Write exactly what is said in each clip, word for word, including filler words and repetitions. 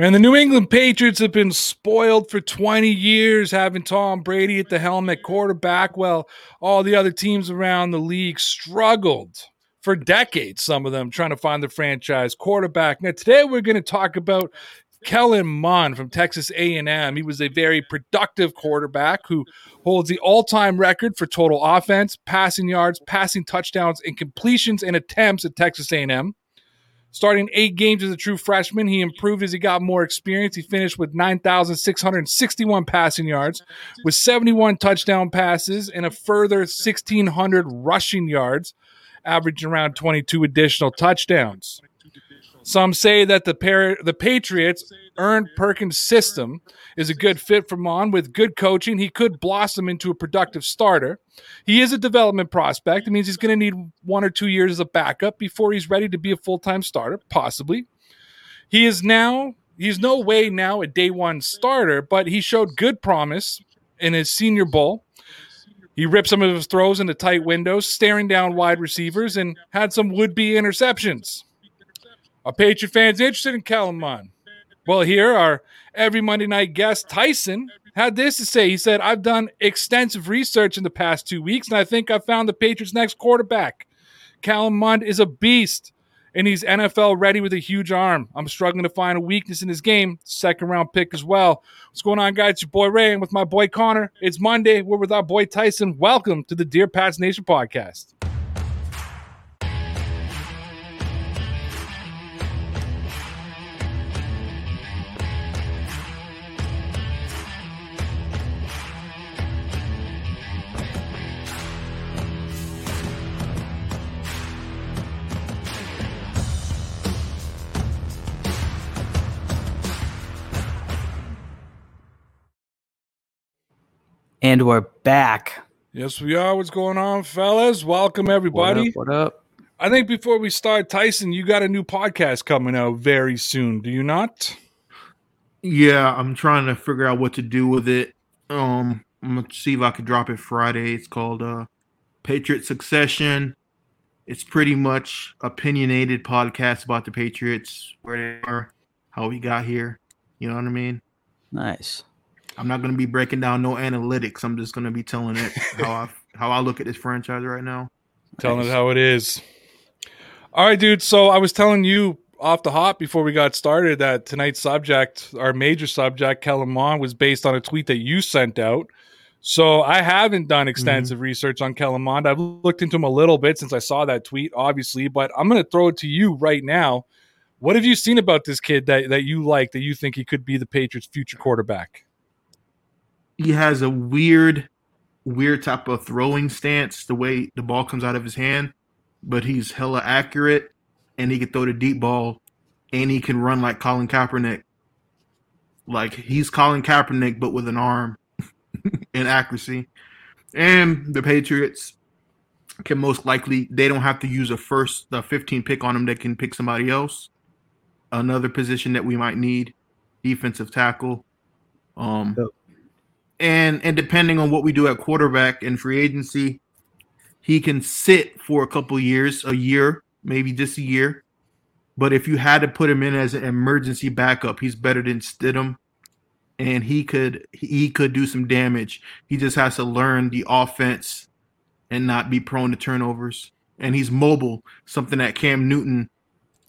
Man, the New England Patriots have been spoiled for twenty years, having Tom Brady at the helm at quarterback, while all the other teams around the league struggled for decades, some of them, trying to find the franchise quarterback. Now, today we're going to talk about Kellen Mond from Texas A and M. He was a very productive quarterback who holds the all-time record for total offense, passing yards, passing touchdowns, and completions and attempts at Texas A and M. Starting eight games as a true freshman, he improved as he got more experience. He finished with nine thousand six hundred sixty-one passing yards, with seventy-one touchdown passes and a further one thousand six hundred rushing yards, averaging around twenty-two additional touchdowns. Some say that the par- the Patriots' earned Perkins system is a good fit for Mond. With good coaching, he could blossom into a productive starter. He is a development prospect. It means he's going to need one or two years as a backup before he's ready to be a full-time starter, possibly. He is now he's no way now a day one starter, but he showed good promise in his Senior Bowl. He ripped some of his throws into tight windows, staring down wide receivers, and had some would-be interceptions. Are Patriot fans interested in Kellen Mond? Well, here our every Monday night guest, Tyson, had this to say. He said, I've done extensive research in the past two weeks, and I think I found the Patriots' next quarterback. Kellen Mond is a beast, and he's N F L ready with a huge arm. I'm struggling to find a weakness in his game. Second-round pick as well. What's going on, guys? It's your boy Ray and with my boy Connor. It's Monday. We're with our boy Tyson. Welcome to the Dear Pats Nation podcast. And we're back. Yes, we are. What's going on, fellas? Welcome, everybody. What up, what up? I think before we start, Tyson, you got a new podcast coming out very soon, do you not? Yeah, I'm trying to figure out what to do with it. Um, I'm going to see if I can drop it Friday. It's called uh, Patriot Succession. It's pretty much opinionated podcast about the Patriots, where they are, how we got here. You know what I mean? Nice. I'm not going to be breaking down no analytics. I'm just going to be telling it how I how I look at this franchise right now. Telling it how it is. All right, dude. So I was telling you off the hop before we got started that tonight's subject, our major subject, Kellen Mond, was based on a tweet that you sent out. So I haven't done extensive mm-hmm. research on Kellen Mond. I've looked into him a little bit since I saw that tweet, obviously. But I'm going to throw it to you right now. What have you seen about this kid that, that you like, that you think he could be the Patriots' future quarterback? He has a weird, weird type of throwing stance, the way the ball comes out of his hand, but he's hella accurate, and he can throw the deep ball, and he can run like Colin Kaepernick. Like, he's Colin Kaepernick, but with an arm and accuracy. And the Patriots can most likely, they don't have to use a first, the fifteen pick on him. They can pick somebody else. Another position that we might need, defensive tackle. Um so- And and depending on what we do at quarterback and free agency, he can sit for a couple years, a year, maybe just a year. But if you had to put him in as an emergency backup, he's better than Stidham, and he could he could do some damage. He just has to learn the offense and not be prone to turnovers. And he's mobile, something that Cam Newton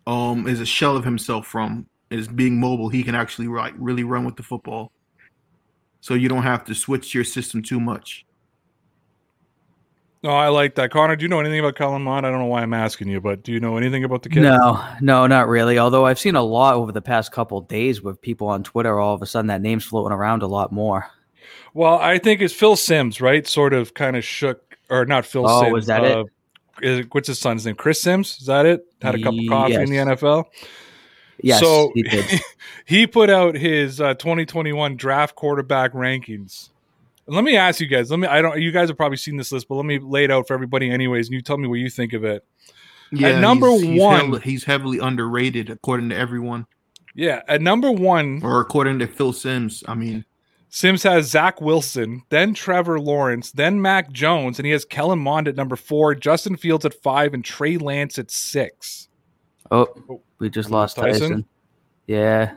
um, is a shell of himself from, is being mobile. He can actually like really run with the football. So you don't have to switch your system too much. No, I like that. Connor, do you know anything about Kellen Mond? I don't know why I'm asking you, but do you know anything about the kid? No, no, not really. Although I've seen a lot over the past couple of days with people on Twitter, all of a sudden that name's floating around a lot more. Well, I think it's Phil Simms, right? Sort of kind of shook, or not Phil oh, Simms. Oh, is that uh, it? What's his son's name? Chris Simms? Is that it? Had a cup of coffee yes. in the N F L? Yes, so he, did. he put out his uh, twenty twenty-one draft quarterback rankings. Let me ask you guys. Let me. I don't. You guys have probably seen this list, but let me lay it out for everybody, anyways. And you tell me what you think of it. Yeah, at number he's, he's one, heavily, he's heavily underrated according to everyone. Yeah, at number one, or according to Phil Simms. I mean, Simms has Zach Wilson, then Trevor Lawrence, then Mac Jones, and he has Kellen Mond at number four, Justin Fields at five, and Trey Lance at six. Oh, we just lost Tyson. Tyson. Yeah.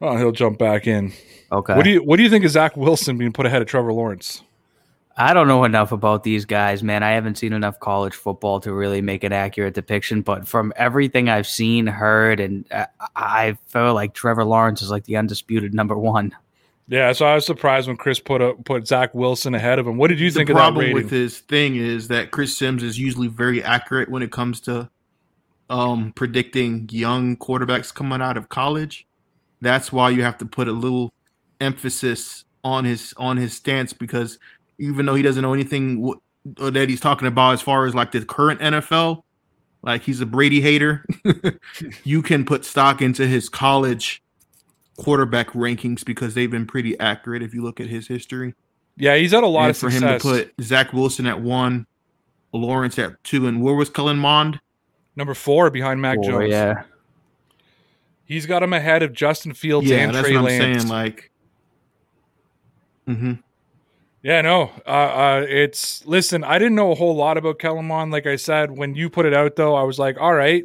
Oh, he'll jump back in. Okay. What do you What do you think of Zach Wilson being put ahead of Trevor Lawrence? I don't know enough about these guys, man. I haven't seen enough college football to really make an accurate depiction, but from everything I've seen, heard, and I, I feel like Trevor Lawrence is like the undisputed number one. Yeah, so I was surprised when Chris put a, put Zach Wilson ahead of him. What did you the think of that rating? The problem with his thing is that Chris Sims is usually very accurate when it comes to um, predicting young quarterbacks coming out of college. That's why you have to put a little emphasis on his on his stance, because even though he doesn't know anything w- that he's talking about as far as like the current N F L, like he's a Brady hater, you can put stock into his college quarterback rankings because they've been pretty accurate if you look at his history. Yeah, he's had a lot and of for success. For him to put Zach Wilson at one, Lawrence at two, and where was Kellen Mond? Number four behind Mac four, Jones. Yeah. He's got him ahead of Justin Fields yeah, and that's Trey what I'm Lance. Saying, like, mm-hmm. Yeah, no, uh, uh, it's listen. I didn't know a whole lot about Kellen Mond. Like I said, when you put it out, though, I was like, all right.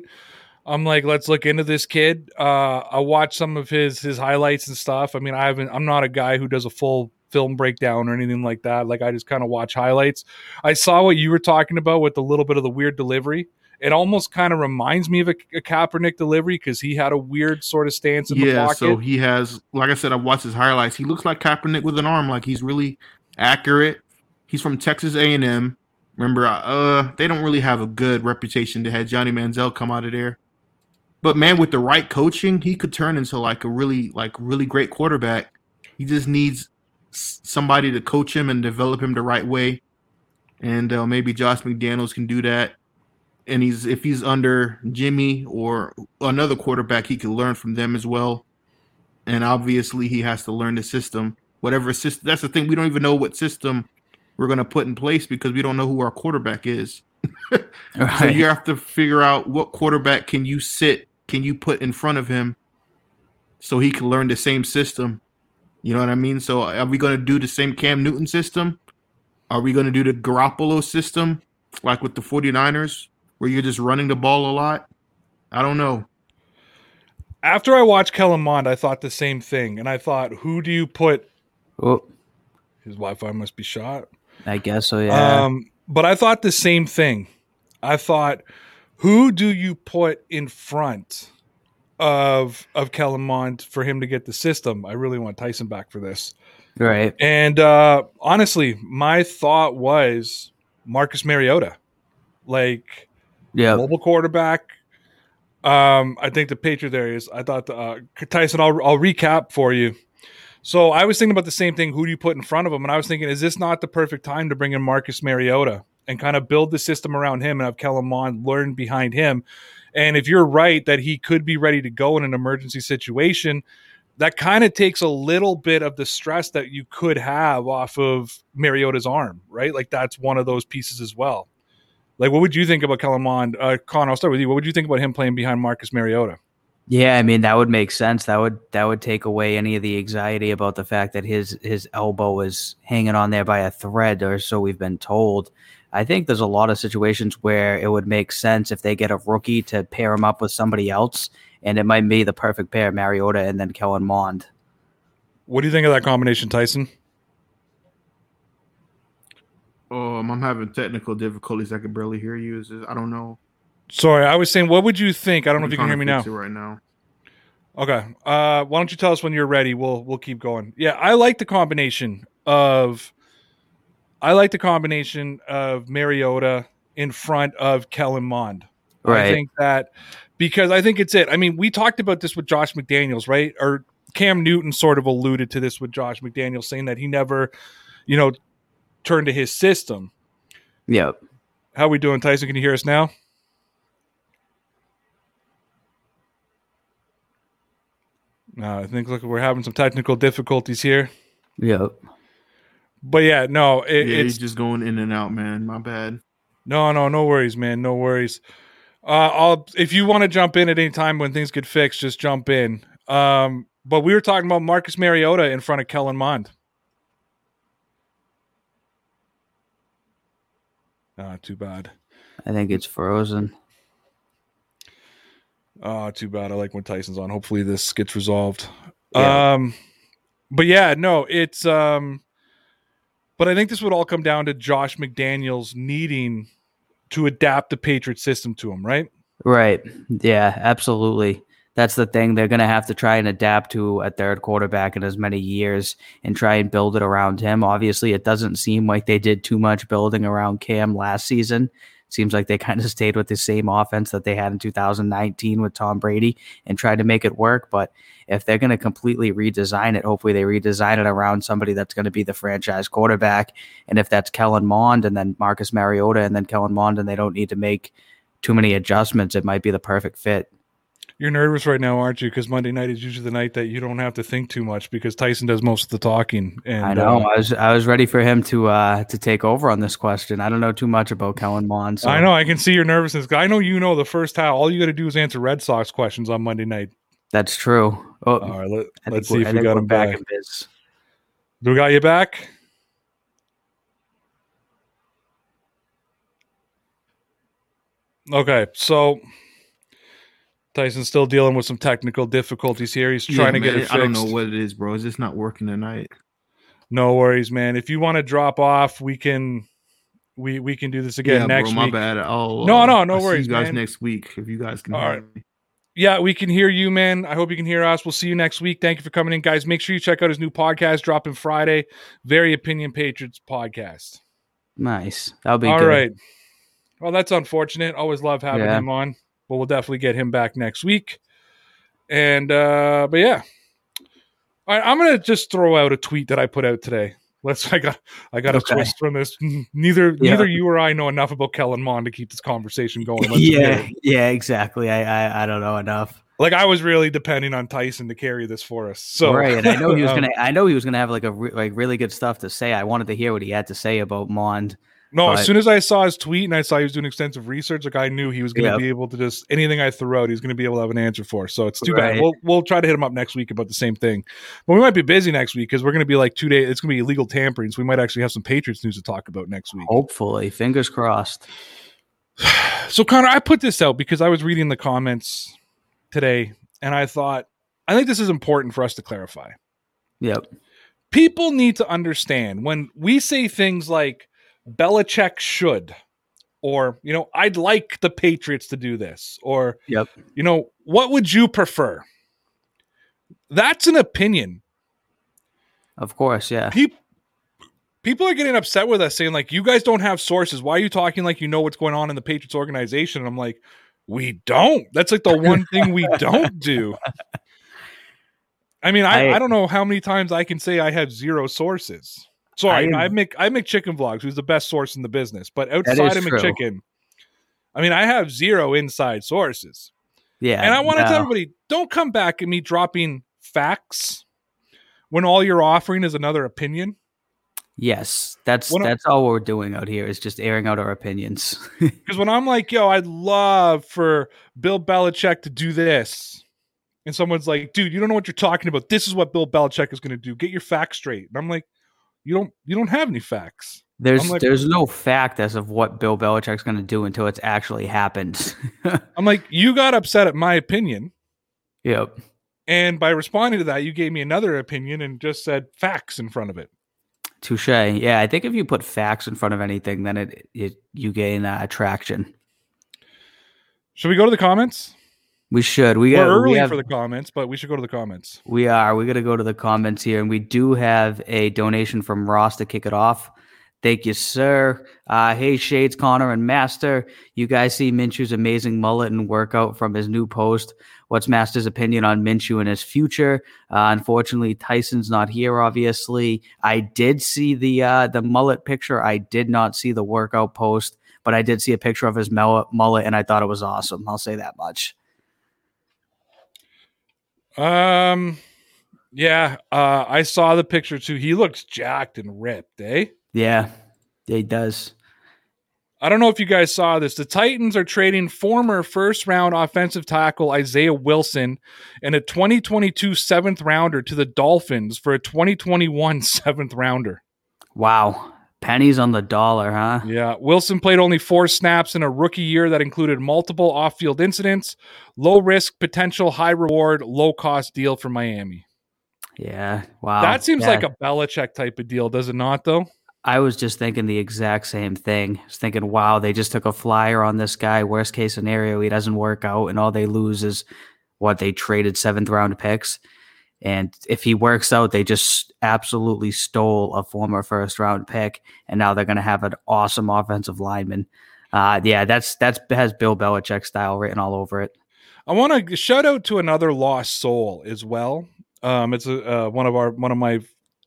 I'm like, let's look into this kid. Uh, I watched some of his his highlights and stuff. I mean, I haven't. I'm not a guy who does a full film breakdown or anything like that. Like, I just kind of watch highlights. I saw what you were talking about with a little bit of the weird delivery. It almost kind of reminds me of a, a Kaepernick delivery because he had a weird sort of stance in yeah, the pocket. Yeah, so he has, like I said, I've watched his highlights. He looks like Kaepernick with an arm. Like, he's really accurate. He's from Texas A and M. Remember, uh, they don't really have a good reputation. They had Johnny Manziel come out of there. But, man, with the right coaching, he could turn into, like, a really, like, really great quarterback. He just needs somebody to coach him and develop him the right way. And uh, maybe Josh McDaniels can do that. And he's if he's under Jimmy or another quarterback, he can learn from them as well. And obviously, he has to learn the system. Whatever system, that's the thing. We don't even know what system we're going to put in place because we don't know who our quarterback is. Right. So you have to figure out what quarterback can you sit, can you put in front of him so he can learn the same system. You know what I mean? So are we going to do the same Cam Newton system? Are we going to do the Garoppolo system like with the forty-niners? Where you're just running the ball a lot? I don't know. After I watched Kellen Mond, I thought the same thing. And I thought, who do you put? Oh. His Wi-Fi must be shot. I guess so, yeah. Um, but I thought the same thing. I thought, who do you put in front of of Kellen Mond for him to get the system? I really want Tyson back for this. Right. And uh, honestly, my thought was Marcus Mariota. Like... Yeah, mobile quarterback. Um, I think the Patriot there is. I thought the, uh, Tyson. I'll I'll recap for you. So I was thinking about the same thing. Who do you put in front of him? And I was thinking, is this not the perfect time to bring in Marcus Mariota and kind of build the system around him and have Kellen Mond learn behind him? And if you're right that he could be ready to go in an emergency situation, that kind of takes a little bit of the stress that you could have off of Mariota's arm, right? Like that's one of those pieces as well. Like, what would you think about Kellen Mond? Uh, Con, I'll start with you. What would you think about him playing behind Marcus Mariota? Yeah, I mean, that would make sense. That would that would take away any of the anxiety about the fact that his his elbow is hanging on there by a thread, or so we've been told. I think there's a lot of situations where it would make sense if they get a rookie to pair him up with somebody else, and it might be the perfect pair, Mariota and then Kellen Mond. What do you think of that combination, Tyson? Um, I'm having technical difficulties. I can barely hear you. Is I don't know. Sorry, I was saying, what would you think? I don't I'm know if you can hear me now. Right now. Okay. Uh, why don't you tell us when you're ready? We'll we'll keep going. Yeah, I like the combination of. I like the combination of Mariota in front of Kellen Mond. Right. I think that because I think it's it. I mean, we talked about this with Josh McDaniels, right? Or Cam Newton sort of alluded to this with Josh McDaniels, saying that he never, you know. turn to his system. Yep. How we doing, Tyson? Can you hear us now? No, I think look, we're having some technical difficulties here. Yep. But yeah, no, it, yeah, it's he's just going in and out, man. My bad. No, no, no worries, man. No worries. Uh, I'll if you want to jump in at any time when things get fixed, just jump in. Um, but we were talking about Marcus Mariota in front of Kellen Mond. Ah, too bad. I think it's frozen. Ah, too bad. I like when Tyson's on. Hopefully this gets resolved. Yeah. Um, but yeah, no, it's, um, but I think this would all come down to Josh McDaniels needing to adapt the Patriot system to him, right? Right. Yeah, absolutely. That's the thing. They're going to have to try and adapt to a third quarterback in as many years and try and build it around him. Obviously, it doesn't seem like they did too much building around Cam last season. It seems like they kind of stayed with the same offense that they had in two thousand nineteen with Tom Brady and tried to make it work. But if they're going to completely redesign it, hopefully they redesign it around somebody that's going to be the franchise quarterback. And if that's Kellen Mond and then Marcus Mariota and then Kellen Mond and they don't need to make too many adjustments, it might be the perfect fit. You're nervous right now, aren't you? Because Monday night is usually the night that you don't have to think too much because Tyson does most of the talking. And, I know. Uh, I was I was ready for him to uh, to take over on this question. I don't know too much about Kellen Mond. So. I know. I can see your nervousness. I know you know the first half. All you got to do is answer Red Sox questions on Monday night. That's true. Oh, all right. Let, let's see if we got him back. Do we got you back? Okay. So... Tyson's still dealing with some technical difficulties here. He's trying yeah, to man, get it fixed. I don't know what it is, bro. It's just not working tonight. No worries, man. If you want to drop off, we can we we can do this again yeah, next bro, my week. My bad. I'll, no, no, no I'll worries, see you guys man. Next week if you guys can All hear right. me. Yeah, we can hear you, man. I hope you can hear us. We'll see you next week. Thank you for coming in, guys. Make sure you check out his new podcast dropping Friday, Very Opinion Patriots podcast. Nice. That'll be All good. All right. Well, that's unfortunate. Always love having yeah. him on. But we'll definitely get him back next week. And, uh, but yeah. All right, I'm going to just throw out a tweet that I put out today. Let's, I got, I got okay. a twist from this. Neither, yeah. neither you or I know enough about Kellen Mond to keep this conversation going. Let's yeah. Yeah, exactly. I, I, I don't know enough. Like I was really depending on Tyson to carry this for us. So right. And I know he was um, going to, I know he was going to have like a re- like really good stuff to say. I wanted to hear what he had to say about Mond. No, but as soon as I saw his tweet and I saw he was doing extensive research, like I knew he was going to yep. be able to just anything I threw out, he's going to be able to have an answer for. So it's too right. bad. We'll we'll try to hit him up next week about the same thing, but we might be busy next week because we're going to be like two days. It's going to be illegal tampering, so we might actually have some Patriots news to talk about next week. Hopefully, fingers crossed. So Connor, I put this out because I was reading the comments today, and I thought I think this is important for us to clarify. Yep. People need to understand when we say things like. Belichick should, or, you know, I'd like the Patriots to do this, or, yep. you know, what would you prefer? That's an opinion. Of course. Yeah. Pe- people are getting upset with us saying like, you guys don't have sources. Why are you talking like, you know, what's going on in the Patriots organization? And I'm like, we don't, that's like the one thing we don't do. I mean, I, I, I don't know how many times I can say I have zero sources. Sorry, I, I make I make chicken vlogs, who's the best source in the business. But outside of McChicken, I mean, I have zero inside sources. Yeah. And I want to no. tell everybody, don't come back at me dropping facts when all you're offering is another opinion. Yes, that's when that's I'm, all we're doing out here is just airing out our opinions. Because when I'm like, yo, I'd love for Bill Belichick to do this. And someone's like, dude, you don't know what you're talking about. This is what Bill Belichick is going to do. Get your facts straight. And I'm like, You don't you don't have any facts. There's like, there's no fact as of what Bill Belichick's going to do until it's actually happened. I'm like, you got upset at my opinion. Yep. And by responding to that, you gave me another opinion and just said facts in front of it. Touche. Yeah, I think if you put facts in front of anything, then it, it you gain uh, attraction. Should we go to the comments? We should. We got, We're early we have, for the comments, but we should go to the comments. We are. We're going to go to the comments here, and we do have a donation from Ross to kick it off. Thank you, sir. Uh, hey, Shades, Connor, and Master. You guys see Minshew's amazing mullet and workout from his new post. What's Master's opinion on Minshew and his future? Uh, unfortunately, Tyson's not here, obviously. I did see the uh, the mullet picture. I did not see the workout post, but I did see a picture of his mullet, and I thought it was awesome. I'll say that much. Um, yeah, uh, I saw the picture too. He looks jacked and ripped, eh? Yeah, he does. I don't know if you guys saw this. The Titans are trading former first round offensive tackle Isaiah Wilson and a twenty twenty-two seventh rounder to the Dolphins for a twenty twenty-one seventh rounder. Wow. Pennies on the dollar, huh? Yeah. Wilson played only four snaps in a rookie year that included multiple off-field incidents. Low risk, potential, high reward, low cost deal for Miami. Yeah. Wow. That seems yeah. like a Belichick type of deal, does it not, though? I was just thinking the exact same thing. I was thinking, wow, they just took a flyer on this guy. Worst case scenario, he doesn't work out, and all they lose is what they traded seventh round picks. And if he works out, they just absolutely stole a former first round pick, and now they're going to have an awesome offensive lineman. Uh, yeah, that's that's has Bill Belichick style written all over it. I want to shout out to another lost soul as well. Um, it's uh, one of our one of my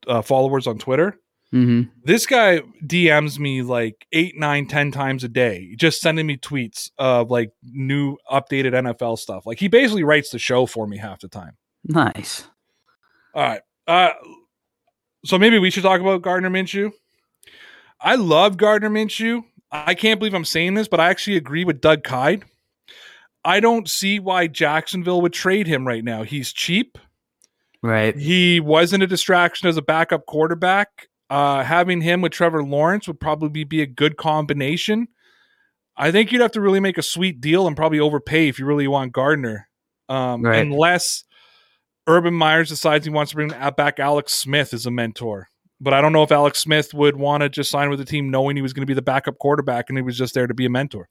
uh, followers on Twitter. Mm-hmm. This guy D Ms me like eight, nine, ten times a day, just sending me tweets of like new updated N F L stuff. Like he basically writes the show for me half the time. Nice. All right. Uh, so maybe we should talk about Gardner Minshew. I love Gardner Minshew. I can't believe I'm saying this, but I actually agree with Doug Kide. I don't see why Jacksonville would trade him right now. He's cheap. Right. He wasn't a distraction as a backup quarterback. Uh, having him with Trevor Lawrence would probably be a good combination. I think you'd have to really make a sweet deal and probably overpay if you really want Gardner. Um, right. Unless Urban Meyer decides he wants to bring back Alex Smith as a mentor. But I don't know if Alex Smith would want to just sign with the team knowing he was going to be the backup quarterback and he was just there to be a mentor.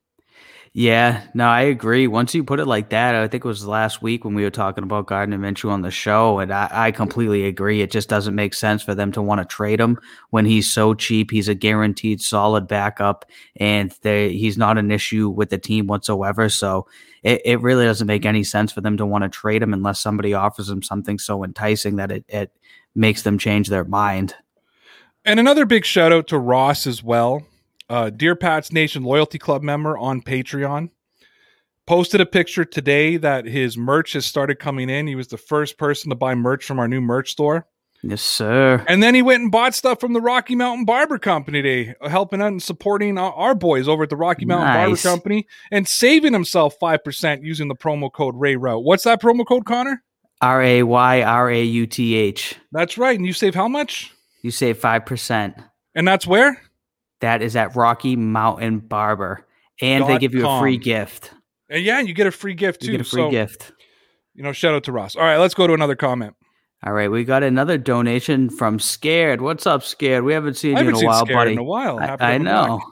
Yeah, no, I agree. Once you put it like that, I think it was last week when we were talking about Gardner Minshew on the show, and I, I completely agree. It just doesn't make sense for them to want to trade him when he's so cheap. He's a guaranteed solid backup, and they, he's not an issue with the team whatsoever. So it, it really doesn't make any sense for them to want to trade him unless somebody offers him something so enticing that it, it makes them change their mind. And another big shout out to Ross as well. Uh, Dear Pats Nation Loyalty Club member on Patreon posted a picture today that his merch has started coming in. He was the first person to buy merch from our new merch store. Yes, sir. And then he went and bought stuff from the Rocky Mountain Barber Company today, helping out and supporting our boys over at the Rocky Mountain nice. Barber Company and saving himself five percent using the promo code RAYROUT. What's that promo code, Connor? R A Y R A U T H. That's right. And you save how much? You save five percent. And that's where? That is at Rocky Mountain Barber. And Dot they give you com. a free gift. And yeah, you get a free gift too. You get a free so, gift. You know, shout out to Ross. All right, let's go to another comment. All right, we got another donation from Scared. What's up, Scared? We haven't seen I you haven't in a while, Scared buddy. in a while. I, I know. Back.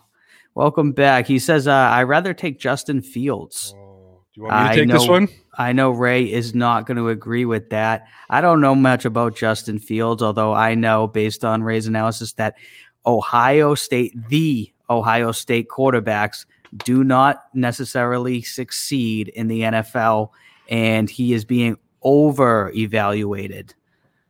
Welcome back. He says, uh, I'd rather take Justin Fields. Oh, do you want me to take know, this one? I know Ray is not going to agree with that. I don't know much about Justin Fields, although I know based on Ray's analysis that Ohio State, the Ohio State quarterbacks do not necessarily succeed in the N F L, and he is being over-evaluated.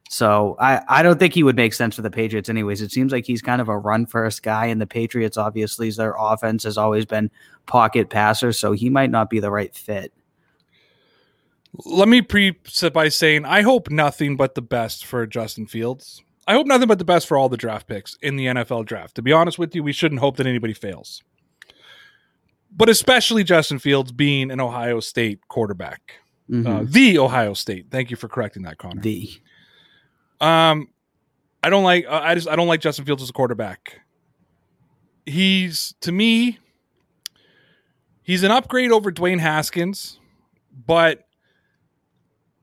So I, I don't think he would make sense for the Patriots anyways. It seems like he's kind of a run-first guy, and the Patriots, obviously, their offense has always been pocket passers, so he might not be the right fit. Let me preset by saying I hope nothing but the best for Justin Fields. I hope nothing but the best for all the draft picks in the N F L draft. To be honest with you, we shouldn't hope that anybody fails. But especially Justin Fields being an Ohio State quarterback. Mm-hmm. Uh, the Ohio State. Thank you for correcting that, Connor. The. Um, I don't like uh, I just I don't like Justin Fields as a quarterback. He's to me he's an upgrade over Dwayne Haskins, but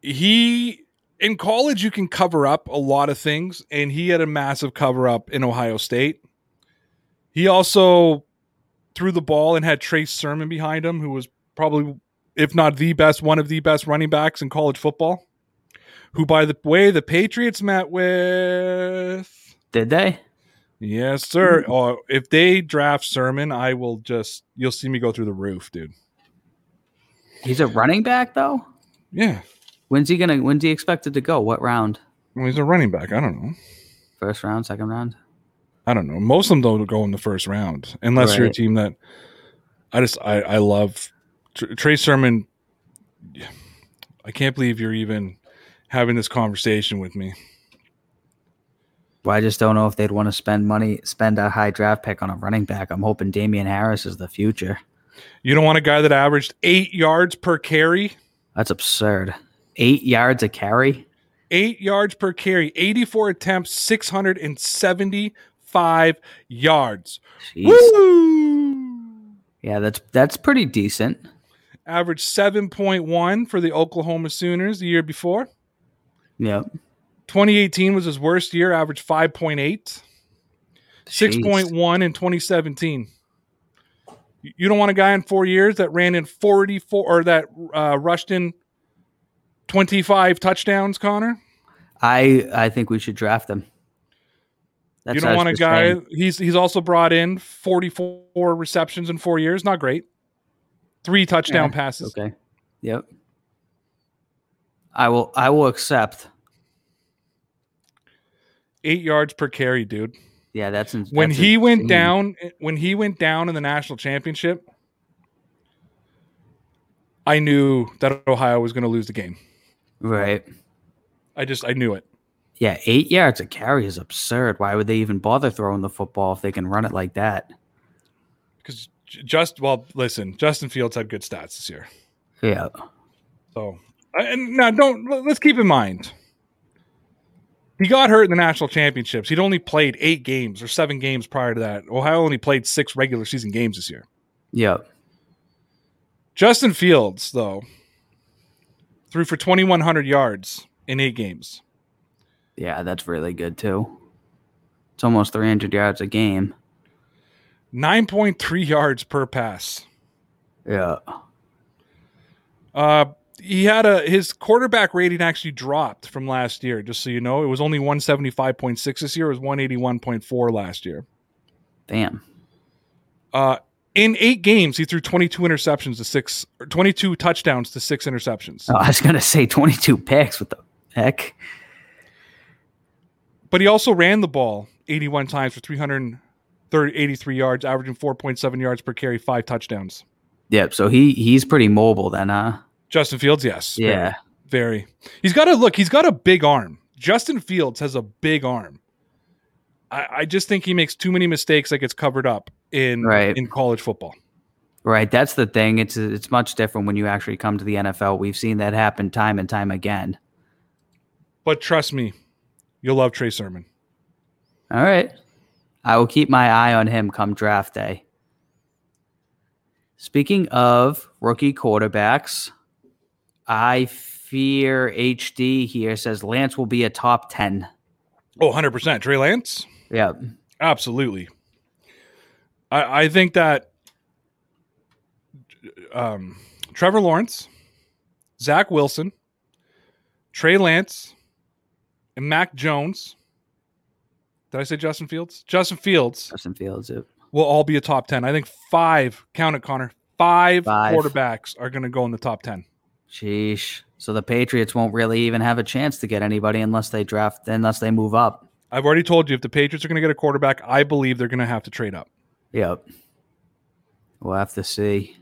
he in college, you can cover up a lot of things, and he had a massive cover-up in Ohio State. He also threw the ball and had Trey Sermon behind him, who was probably, if not the best, one of the best running backs in college football, who, by the way, the Patriots met with... Did they? Yes, sir. Oh, if they draft Sermon, I will just... You'll see me go through the roof, dude. He's a running back, though? Yeah. When's he gonna? When's he expected to go? What round? Well, he's a running back. I don't know. First round, second round. I don't know. Most of them don't go in the first round, unless right. you're a team that I just I, I love. Trey Sermon. I can't believe you're even having this conversation with me. Well, I just don't know if they'd want to spend money, spend a high draft pick on a running back. I'm hoping Damian Harris is the future. You don't want a guy that averaged eight yards per carry? That's absurd. Eight yards a carry? Eight yards per carry. eighty-four attempts, six hundred seventy-five yards. Jeez. Woo! Yeah, that's that's pretty decent. Average seven point one for the Oklahoma Sooners the year before. Yep. twenty eighteen was his worst year, averaged five point eight. six point one in twenty seventeen. You don't want a guy in four years that ran in forty-four or that uh, rushed in twenty-five touchdowns, Connor? I I think we should draft him. That's you don't want a guy. Saying. He's he's also brought in forty-four receptions in four years. Not great. Three touchdown yeah. passes. Okay. Yep. I will. I will accept. Eight yards per carry, dude. Yeah, that's ins- when that's he insane. went down. When he went down in the national championship, I knew that Ohio was going to lose the game. Right. I just I knew it. Yeah, eight yards a carry is absurd. Why would they even bother throwing the football if they can run it like that? Because just well, listen, Justin Fields had good stats this year. Yeah. So and now don't let's keep in mind. He got hurt in the national championships. He'd only played eight games or seven games prior to that. Ohio only played six regular season games this year. Yeah. Justin Fields, though, threw for twenty-one hundred yards in eight games. Yeah, that's really good, too. It's almost three hundred yards a game. nine point three yards per pass. Yeah. Uh, He had a his quarterback rating actually dropped from last year, just so you know. It was only one seventy-five point six this year. It was one eighty-one point four last year. Damn. Uh, in eight games, he threw twenty-two interceptions to six, or twenty-two touchdowns to six interceptions. Oh, I was going to say twenty-two picks. What the heck? But he also ran the ball eighty-one times for three hundred eighty-three yards, averaging four point seven yards per carry, five touchdowns. Yep. So he he's pretty mobile then, huh? Justin Fields, yes. Yeah. Very. very. He's got a look. He's got a big arm. Justin Fields has a big arm. I, I just think he makes too many mistakes that gets covered up in right. in college football. Right. That's the thing. It's it's much different when you actually come to the N F L. We've seen that happen time and time again. But trust me, you'll love Trey Sermon. All right. I will keep my eye on him come draft day. Speaking of rookie quarterbacks, I fear H D here says Lance will be a top ten. Oh, one hundred percent. Trey Lance? Yeah. Absolutely. I, I think that um, Trevor Lawrence, Zach Wilson, Trey Lance, and Mac Jones. Did I say Justin Fields? Justin Fields. Justin Fields. Yep. Will all be a top ten. I think five, count it, Connor, five, five. quarterbacks are going to go in the top ten. Sheesh. So the Patriots won't really even have a chance to get anybody unless they draft, unless they move up. I've already told you, if the Patriots are going to get a quarterback, I believe they're going to have to trade up. Yep. We'll have to see.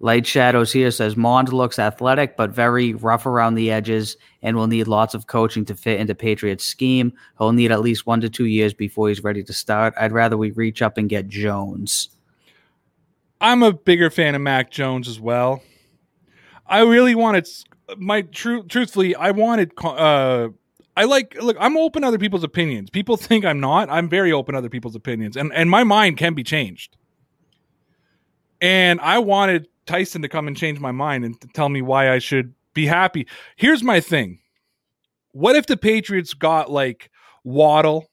Light Shadows here says, Mond looks athletic, but very rough around the edges and will need lots of coaching to fit into Patriots' scheme. He'll need at least one to two years before he's ready to start. I'd rather we reach up and get Jones. I'm a bigger fan of Mac Jones as well. I really wanted my true truthfully. I wanted, uh, I like, look, I'm open to other people's opinions. People think I'm not. I'm very open to other people's opinions, and, and my mind can be changed. And I wanted Tyson to come and change my mind and to tell me why I should be happy. Here's my thing. What if the Patriots got like Waddle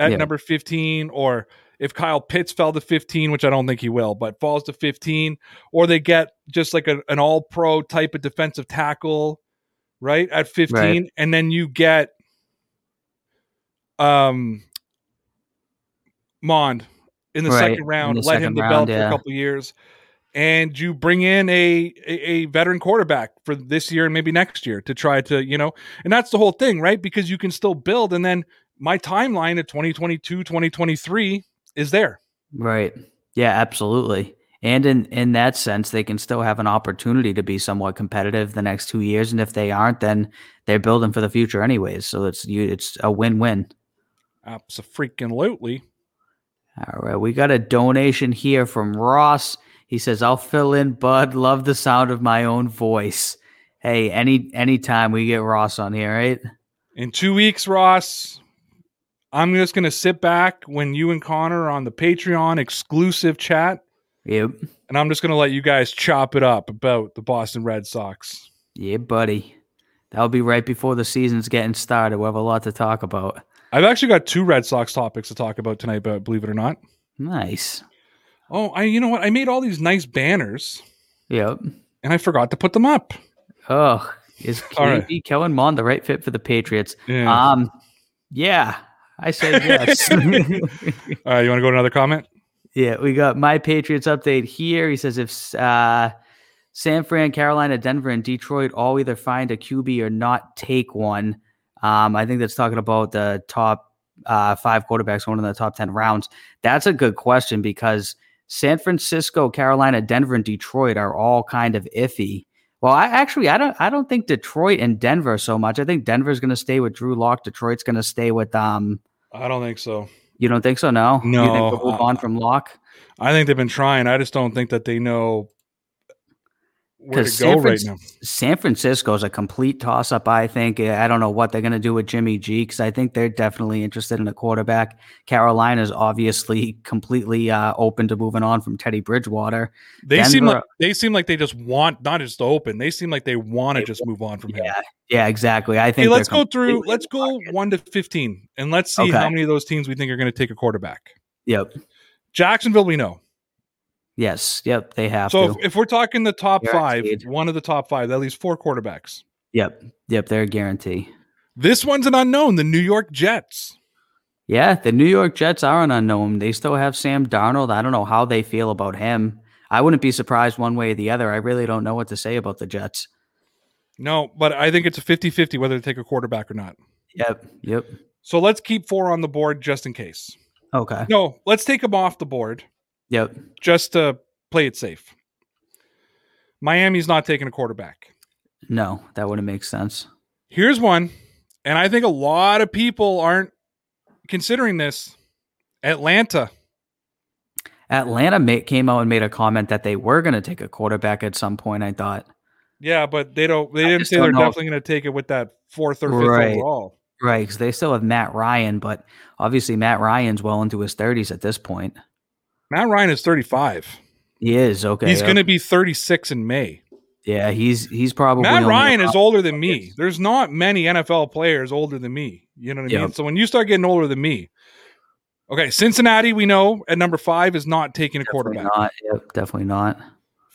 at yeah. number fifteen, or if Kyle Pitts fell to fifteen, which I don't think he will, but falls to fifteen, or they get just like a, an all-pro type of defensive tackle, right, at fifteen, right. and then you get um, Mond in the right. second round, the let second him develop round, yeah. for a couple of years, and you bring in a, a, a veteran quarterback for this year and maybe next year to try to, you know, and that's the whole thing, right, because you can still build, and then my timeline of twenty twenty-two, twenty twenty-three, is there. Right. Yeah, absolutely. And in, in that sense, they can still have an opportunity to be somewhat competitive the next two years. And if they aren't, then they're building for the future anyways. So it's you, it's a win-win. Abso-freaking-lutely. All right. We got a donation here from Ross. He says, I'll fill in, bud. Love the sound of my own voice. Hey, any anytime we get Ross on here, right? In two weeks, Ross, I'm just going to sit back when you and Connor are on the Patreon exclusive chat. Yep. And I'm just going to let you guys chop it up about the Boston Red Sox. Yeah, buddy. That'll be right before the season's getting started. We'll have a lot to talk about. I've actually got two Red Sox topics to talk about tonight, but believe it or not. Nice. Oh, I you know what? I made all these nice banners. Yep. And I forgot to put them up. Oh, is right. Kellen Mond the right fit for the Patriots? Yeah. Um, yeah, I said yes. All right, you want to go to another comment? Yeah, we got my Patriots update here. He says if uh, San Fran, Carolina, Denver, and Detroit all either find a Q B or not take one, um, I think that's talking about the top uh, five quarterbacks going in the top ten rounds. That's a good question because San Francisco, Carolina, Denver, and Detroit are all kind of iffy. Well, I actually, I don't, I don't think Detroit and Denver so much. I think Denver's going to stay with Drew Lock. Detroit's going to stay with um. I don't think so. You don't think so? No. No. You think they'll move on from Lock? I think they've been trying. I just don't think that they know where to San go Fran- right now. San Francisco is a complete toss-up, I think. I don't know what they're going to do with Jimmy G because I think they're definitely interested in a quarterback. Carolina's obviously completely uh, open to moving on from Teddy Bridgewater. They Denver, seem like they seem like they just want not just open. They seem like they want to just move on from him. Yeah, yeah, exactly. I think. Hey, let's go through. Let's go one to fifteen, and let's see okay. how many of those teams we think are going to take a quarterback. Yep. Jacksonville, we know. Yes. Yep. They have so to. So if, if we're talking the top guaranteed. five, one of the top five, at least four quarterbacks. Yep. Yep. They're a guarantee. This one's an unknown. The New York Jets. Yeah. The New York Jets are an unknown. They still have Sam Darnold. I don't know how they feel about him. I wouldn't be surprised one way or the other. I really don't know what to say about the Jets. No, but I think it's a fifty-fifty whether to take a quarterback or not. Yep. Yep. So let's keep four on the board just in case. Okay. No, let's take them off the board. Yep. Just to play it safe. Miami's not taking a quarterback. No, that wouldn't make sense. Here's one, and I think a lot of people aren't considering this. Atlanta. Atlanta made, came out and made a comment that they were going to take a quarterback at some point, I thought. Yeah, but they don't. They I didn't say they're definitely going to take it with that fourth or fifth right. overall. Right, because they still have Matt Ryan, but obviously Matt Ryan's well into his thirties at this point. Matt Ryan is thirty-five. He is, okay. He's okay. going to be thirty-six in May. Yeah, he's he's probably... Matt Ryan is older than me. There's not many N F L players older than me. You know what I yep. mean? So when you start getting older than me... Okay, Cincinnati, we know, at number five, is not taking a definitely quarterback. Not. Yep, definitely not.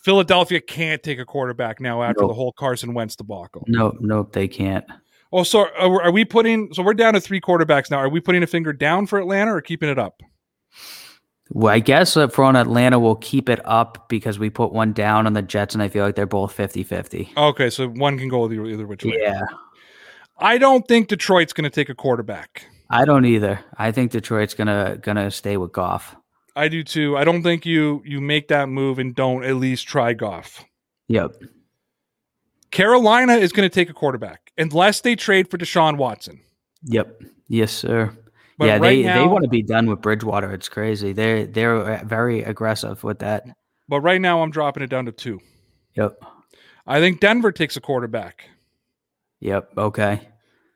Philadelphia can't take a quarterback now after nope. the whole Carson Wentz debacle. Nope, nope, they can't. Oh, so are we putting... So we're down to three quarterbacks now. Are we putting a finger down for Atlanta or keeping it up? Well, I guess if we're on Atlanta, we'll keep it up because we put one down on the Jets, and I feel like they're both fifty-fifty. Okay, so one can go either, either which way. Yeah. I don't think Detroit's going to take a quarterback. I don't either. I think Detroit's going to going to stay with Goff. I do too. I don't think you, you make that move and don't at least try Goff. Yep. Carolina is going to take a quarterback unless they trade for Deshaun Watson. Yep. Yes, sir. But yeah, right they, now, they want to be done with Bridgewater. It's crazy. They're, they're very aggressive with that. But right now, I'm dropping it down to two. Yep. I think Denver takes a quarterback. Yep, okay.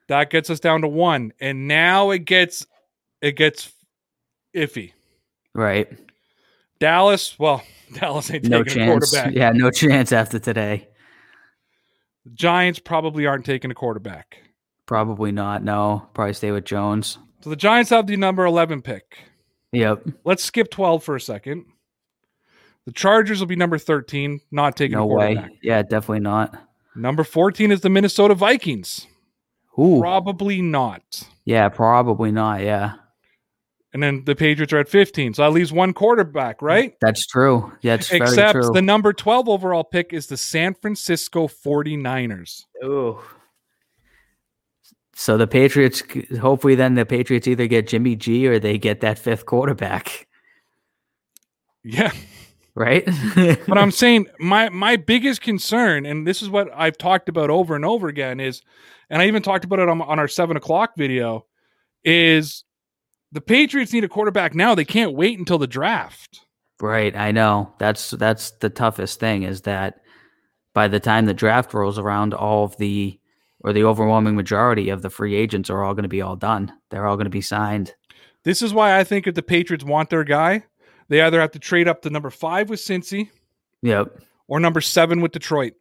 That gets us down to one. And now it gets it gets iffy. Right. Dallas, well, Dallas ain't no taking chance. a quarterback. Yeah, no chance after today. The Giants probably aren't taking a quarterback. Probably not, no. Probably stay with Jones. So the Giants have the number eleven pick. Yep. Let's skip twelve for a second. The Chargers will be number thirteen, not taking no a quarterback. Way. Yeah, definitely not. Number fourteen is the Minnesota Vikings. Ooh. Probably not. Yeah, probably not, yeah. And then the Patriots are at fifteen, so that leaves one quarterback, right? That's true. Yeah, it's Except very true. Except the number twelve overall pick is the San Francisco forty-niners. Ooh. So the Patriots, hopefully then the Patriots either get Jimmy G or they get that fifth quarterback. Yeah. Right? But I'm saying my, my biggest concern, and this is what I've talked about over and over again is, and I even talked about it on, on our seven o'clock video, is the Patriots need a quarterback now. They can't wait until the draft. Right. I know. That's, that's the toughest thing is that by the time the draft rolls around, all of the, or the overwhelming majority of the free agents are all going to be all done. They're all going to be signed. This is why I think if the Patriots want their guy, they either have to trade up to number five with Cincy, yep, or number seven with Detroit.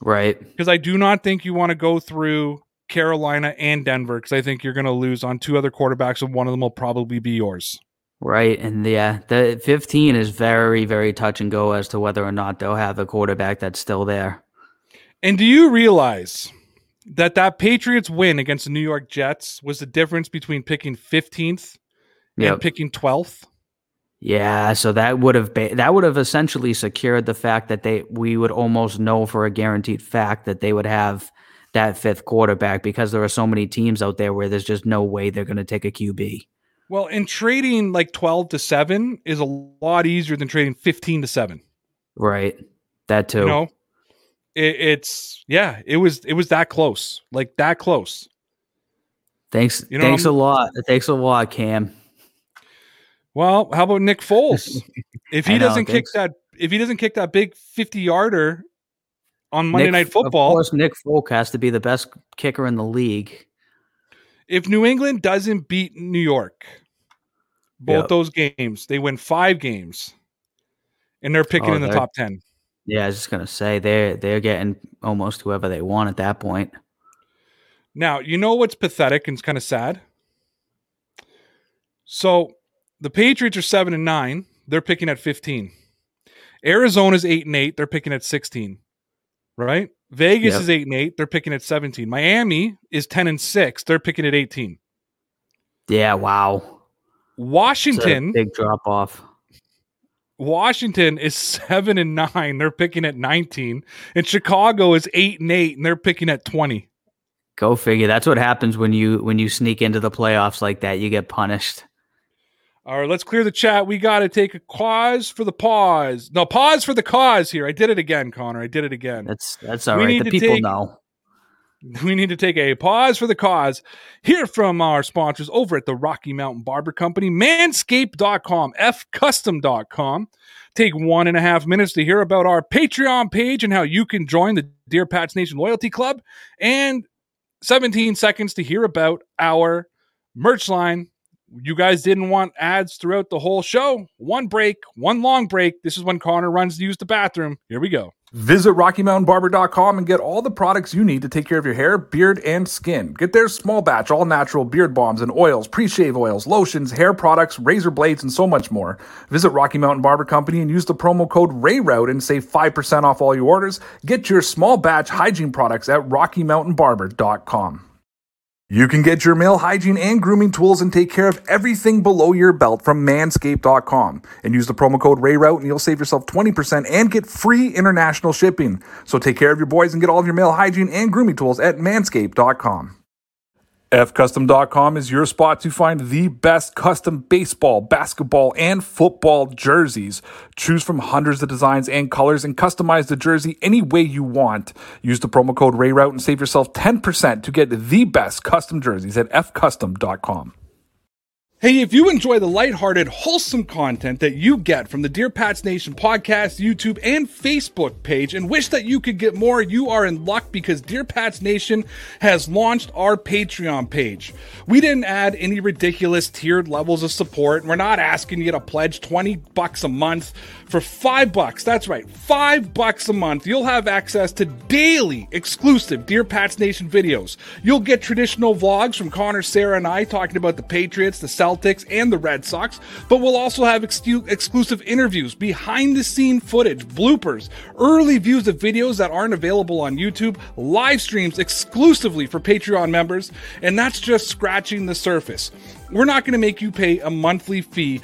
Right. Because I do not think you want to go through Carolina and Denver, because I think you're going to lose on two other quarterbacks, and one of them will probably be yours. Right. And yeah, the fifteen is very, very touch and go as to whether or not they'll have a quarterback that's still there. And do you realize that that Patriots win against the New York Jets was the difference between picking fifteenth and yep. picking twelfth? Yeah, so that would have been, that would have essentially secured the fact that they we would almost know for a guaranteed fact that they would have that fifth quarterback, because there are so many teams out there where there's just no way they're going to take a Q B. Well, and trading like twelve to seven is a lot easier than trading fifteen to seven. Right. That too. You know, it, it's yeah, it was it was that close. Like that close. Thanks you know thanks a lot. Thanks a lot, Cam. Well, how about Nick Foles? If he doesn't kick that, if he doesn't kick that big fifty-yarder on Monday Night Football, of course Nick Foles has to be the best kicker in the league. If New England doesn't beat New York, both yep. those games, they win five games, and they're picking oh, in the top ten. Yeah, I was just gonna say they're they're getting almost whoever they want at that point. Now, you know what's pathetic and it's kind of sad. So. The Patriots are seven and nine. They're picking at fifteen. Arizona's eight and eight. They're picking at sixteen. Right? Vegas yep. is eight and eight. They're picking at seventeen. Miami is ten and six. They're picking at eighteen. Yeah. Wow. Washington. Big drop off. Washington is seven and nine. They're picking at nineteen. And Chicago is eight and eight, and they're picking at twenty. Go figure. That's what happens when you when you sneak into the playoffs like that. You get punished. All right, let's clear the chat. We got to take a pause for the pause. No, pause for the cause here. I did it again, Connor. I did it again. That's that's all we right. The people take, know. We need to take a pause for the cause. Hear from our sponsors over at the Rocky Mountain Barber Company, manscaped dot com, f custom dot com. Take one and a half minutes to hear about our Patreon page and how you can join the Dear Pats Nation Loyalty Club, and seventeen seconds to hear about our merch line. You guys didn't want ads throughout the whole show. One break, one long break. This is when Connor runs to use the bathroom. Here we go. Visit rocky mountain barber dot com and get all the products you need to take care of your hair, beard, and skin. Get their small batch, all-natural beard bombs and oils, pre-shave oils, lotions, hair products, razor blades, and so much more. Visit Rocky Mountain Barber Company and use the promo code RAYROUTE and save five percent off all your orders. Get your small batch hygiene products at rocky mountain barber dot com. You can get your male hygiene and grooming tools and take care of everything below your belt from manscaped dot com. And use the promo code RAYROUTE and you'll save yourself twenty percent and get free international shipping. So take care of your boys and get all of your male hygiene and grooming tools at manscaped dot com. f custom dot com is your spot to find the best custom baseball, basketball, and football jerseys. Choose from hundreds of designs and colors and customize the jersey any way you want. Use the promo code RAYROUTE and save yourself ten percent to get the best custom jerseys at f custom dot com. Hey, if you enjoy the lighthearted, wholesome content that you get from the Dear Pats Nation podcast, YouTube, and Facebook page, and wish that you could get more, you are in luck, because Dear Pats Nation has launched our Patreon page. We didn't add any ridiculous tiered levels of support. We're not asking you to pledge twenty bucks a month. For five bucks, that's right, five bucks a month, you'll have access to daily exclusive Dear Pats Nation videos. You'll get traditional vlogs from Connor, Sarah, and I talking about the Patriots, the Celtics, and the Red Sox, but we'll also have ex- exclusive interviews, behind-the-scene footage, bloopers, early views of videos that aren't available on YouTube, live streams exclusively for Patreon members, and that's just scratching the surface. We're not going to make you pay a monthly fee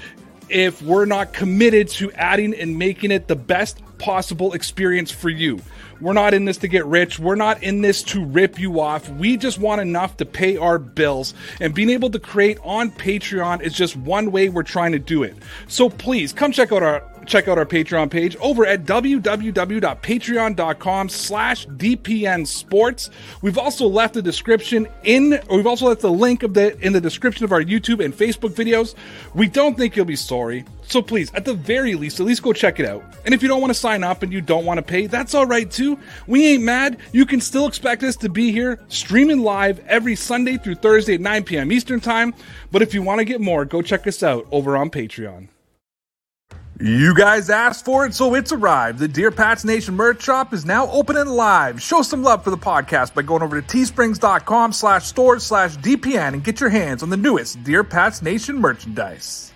if we're not committed to adding and making it the best possible experience for you. We're not in this to get rich. We're not in this to rip you off. We just want enough to pay our bills, and being able to create on Patreon is just one way we're trying to do it. So please come check out our check out our Patreon page over at w w w dot patreon dot com slash d p n sports. We've also left the description in, or we've also left the link of the in the description of our YouTube and Facebook videos. We don't think you'll be sorry. So please, at the very least, at least go check it out. And if you don't want to sign up and you don't want to pay, that's all right too. We ain't mad. You can still expect us to be here streaming live every Sunday through Thursday at nine p.m. Eastern time. But if you want to get more, go check us out over on Patreon. You guys asked for it, so it's arrived. The Dear Pats Nation merch shop is now open and live. Show some love for the podcast by going over to teesprings.com slash store slash DPN and get your hands on the newest Dear Pats Nation merchandise.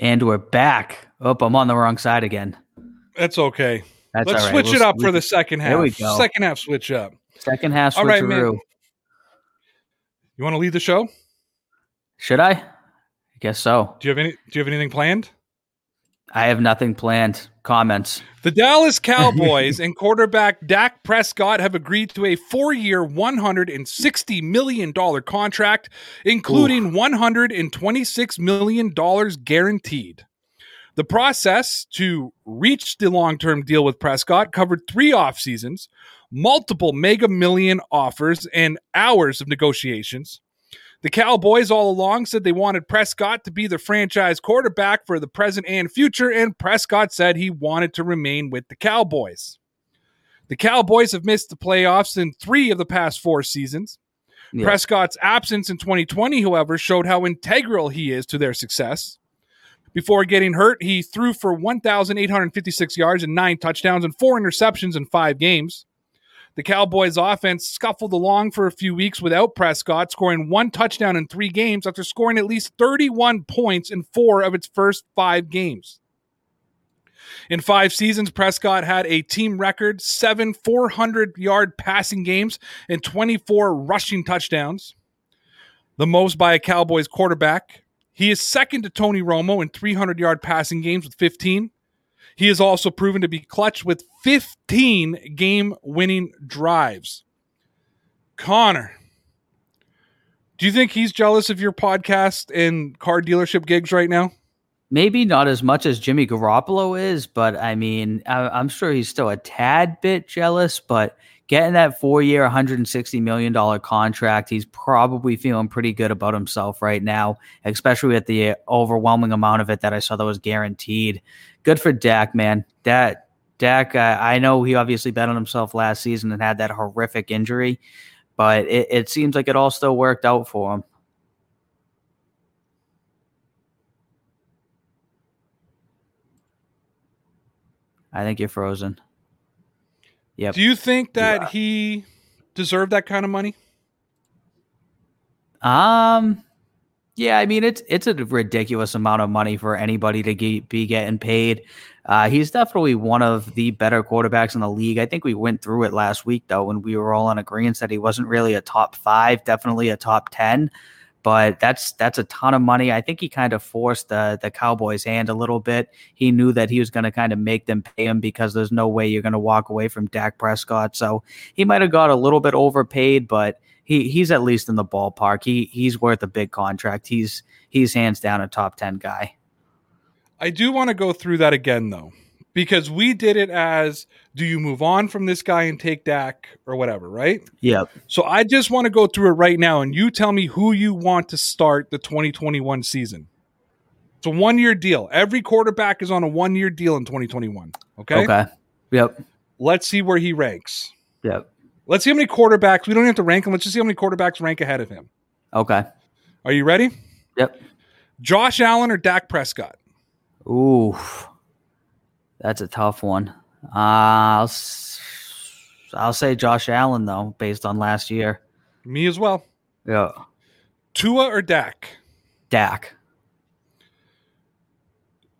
And we're back. Oh, I'm on the wrong side again. That's okay. That's Let's right. switch we'll, it up for the second half. There we go. Second half switch up. Second half switcheroo. All right, man. You want to lead the show? Should I? I guess so. Do you have any? Do you have anything planned? I have nothing planned. Comments. The Dallas Cowboys and quarterback Dak Prescott have agreed to a four-year, one hundred sixty million dollars contract, including Ooh. one hundred twenty-six million dollars guaranteed. The process to reach the long-term deal with Prescott covered three off-seasons, multiple mega-million offers, and hours of negotiations. The Cowboys all along said they wanted Prescott to be the franchise quarterback for the present and future, and Prescott said he wanted to remain with the Cowboys. The Cowboys have missed the playoffs in three of the past four seasons. Yeah. Prescott's absence in twenty twenty, however, showed how integral he is to their success. Before getting hurt, he threw for one thousand eight hundred fifty-six yards and nine touchdowns and four interceptions in five games. The Cowboys' offense scuffled along for a few weeks without Prescott, scoring one touchdown in three games after scoring at least thirty-one points in four of its first five games. In five seasons, Prescott had a team record seven four hundred-yard passing games and twenty-four rushing touchdowns, the most by a Cowboys quarterback. He is second to Tony Romo in three hundred-yard passing games with fifteen. He is also proven to be clutch with fifteen game-winning drives. Connor, do you think he's jealous of your podcast and car dealership gigs right now? Maybe not as much as Jimmy Garoppolo is, but I mean, I, I'm sure he's still a tad bit jealous, but getting that four-year, one hundred sixty million dollars contract, he's probably feeling pretty good about himself right now, especially with the overwhelming amount of it that I saw that was guaranteed. Good for Dak, man. That Dak, uh, I know he obviously bet on himself last season and had that horrific injury, but it, it seems like it all still worked out for him. I think you're frozen. Yep. Do you think that yeah. he deserved that kind of money? Um, yeah, I mean, it's it's a ridiculous amount of money for anybody to get, be getting paid. Uh, he's definitely one of the better quarterbacks in the league. I think we went through it last week, though, when we were all on agreement that he wasn't really a top five, definitely a top ten. But that's that's a ton of money. I think he kind of forced the, the Cowboys' hand a little bit. He knew that he was going to kind of make them pay him because there's no way you're going to walk away from Dak Prescott. So he might have got a little bit overpaid, but he, he's at least in the ballpark. He he's worth a big contract. He's he's hands down a top ten guy. I do want to go through that again, though, because we did it as, do you move on from this guy and take Dak or whatever, right? Yeah. So I just want to go through it right now, and you tell me who you want to start the twenty twenty-one season. It's a one-year deal. Every quarterback is on a one-year deal in twenty twenty-one, okay? Okay. Yep. Let's see where he ranks. Yep. Let's see how many quarterbacks. We don't have to rank him. Let's just see how many quarterbacks rank ahead of him. Okay. Are you ready? Yep. Josh Allen or Dak Prescott? Ooh. That's a tough one. Uh, I'll, I'll say Josh Allen, though, based on last year. Me as well. Yeah. Tua or Dak? Dak.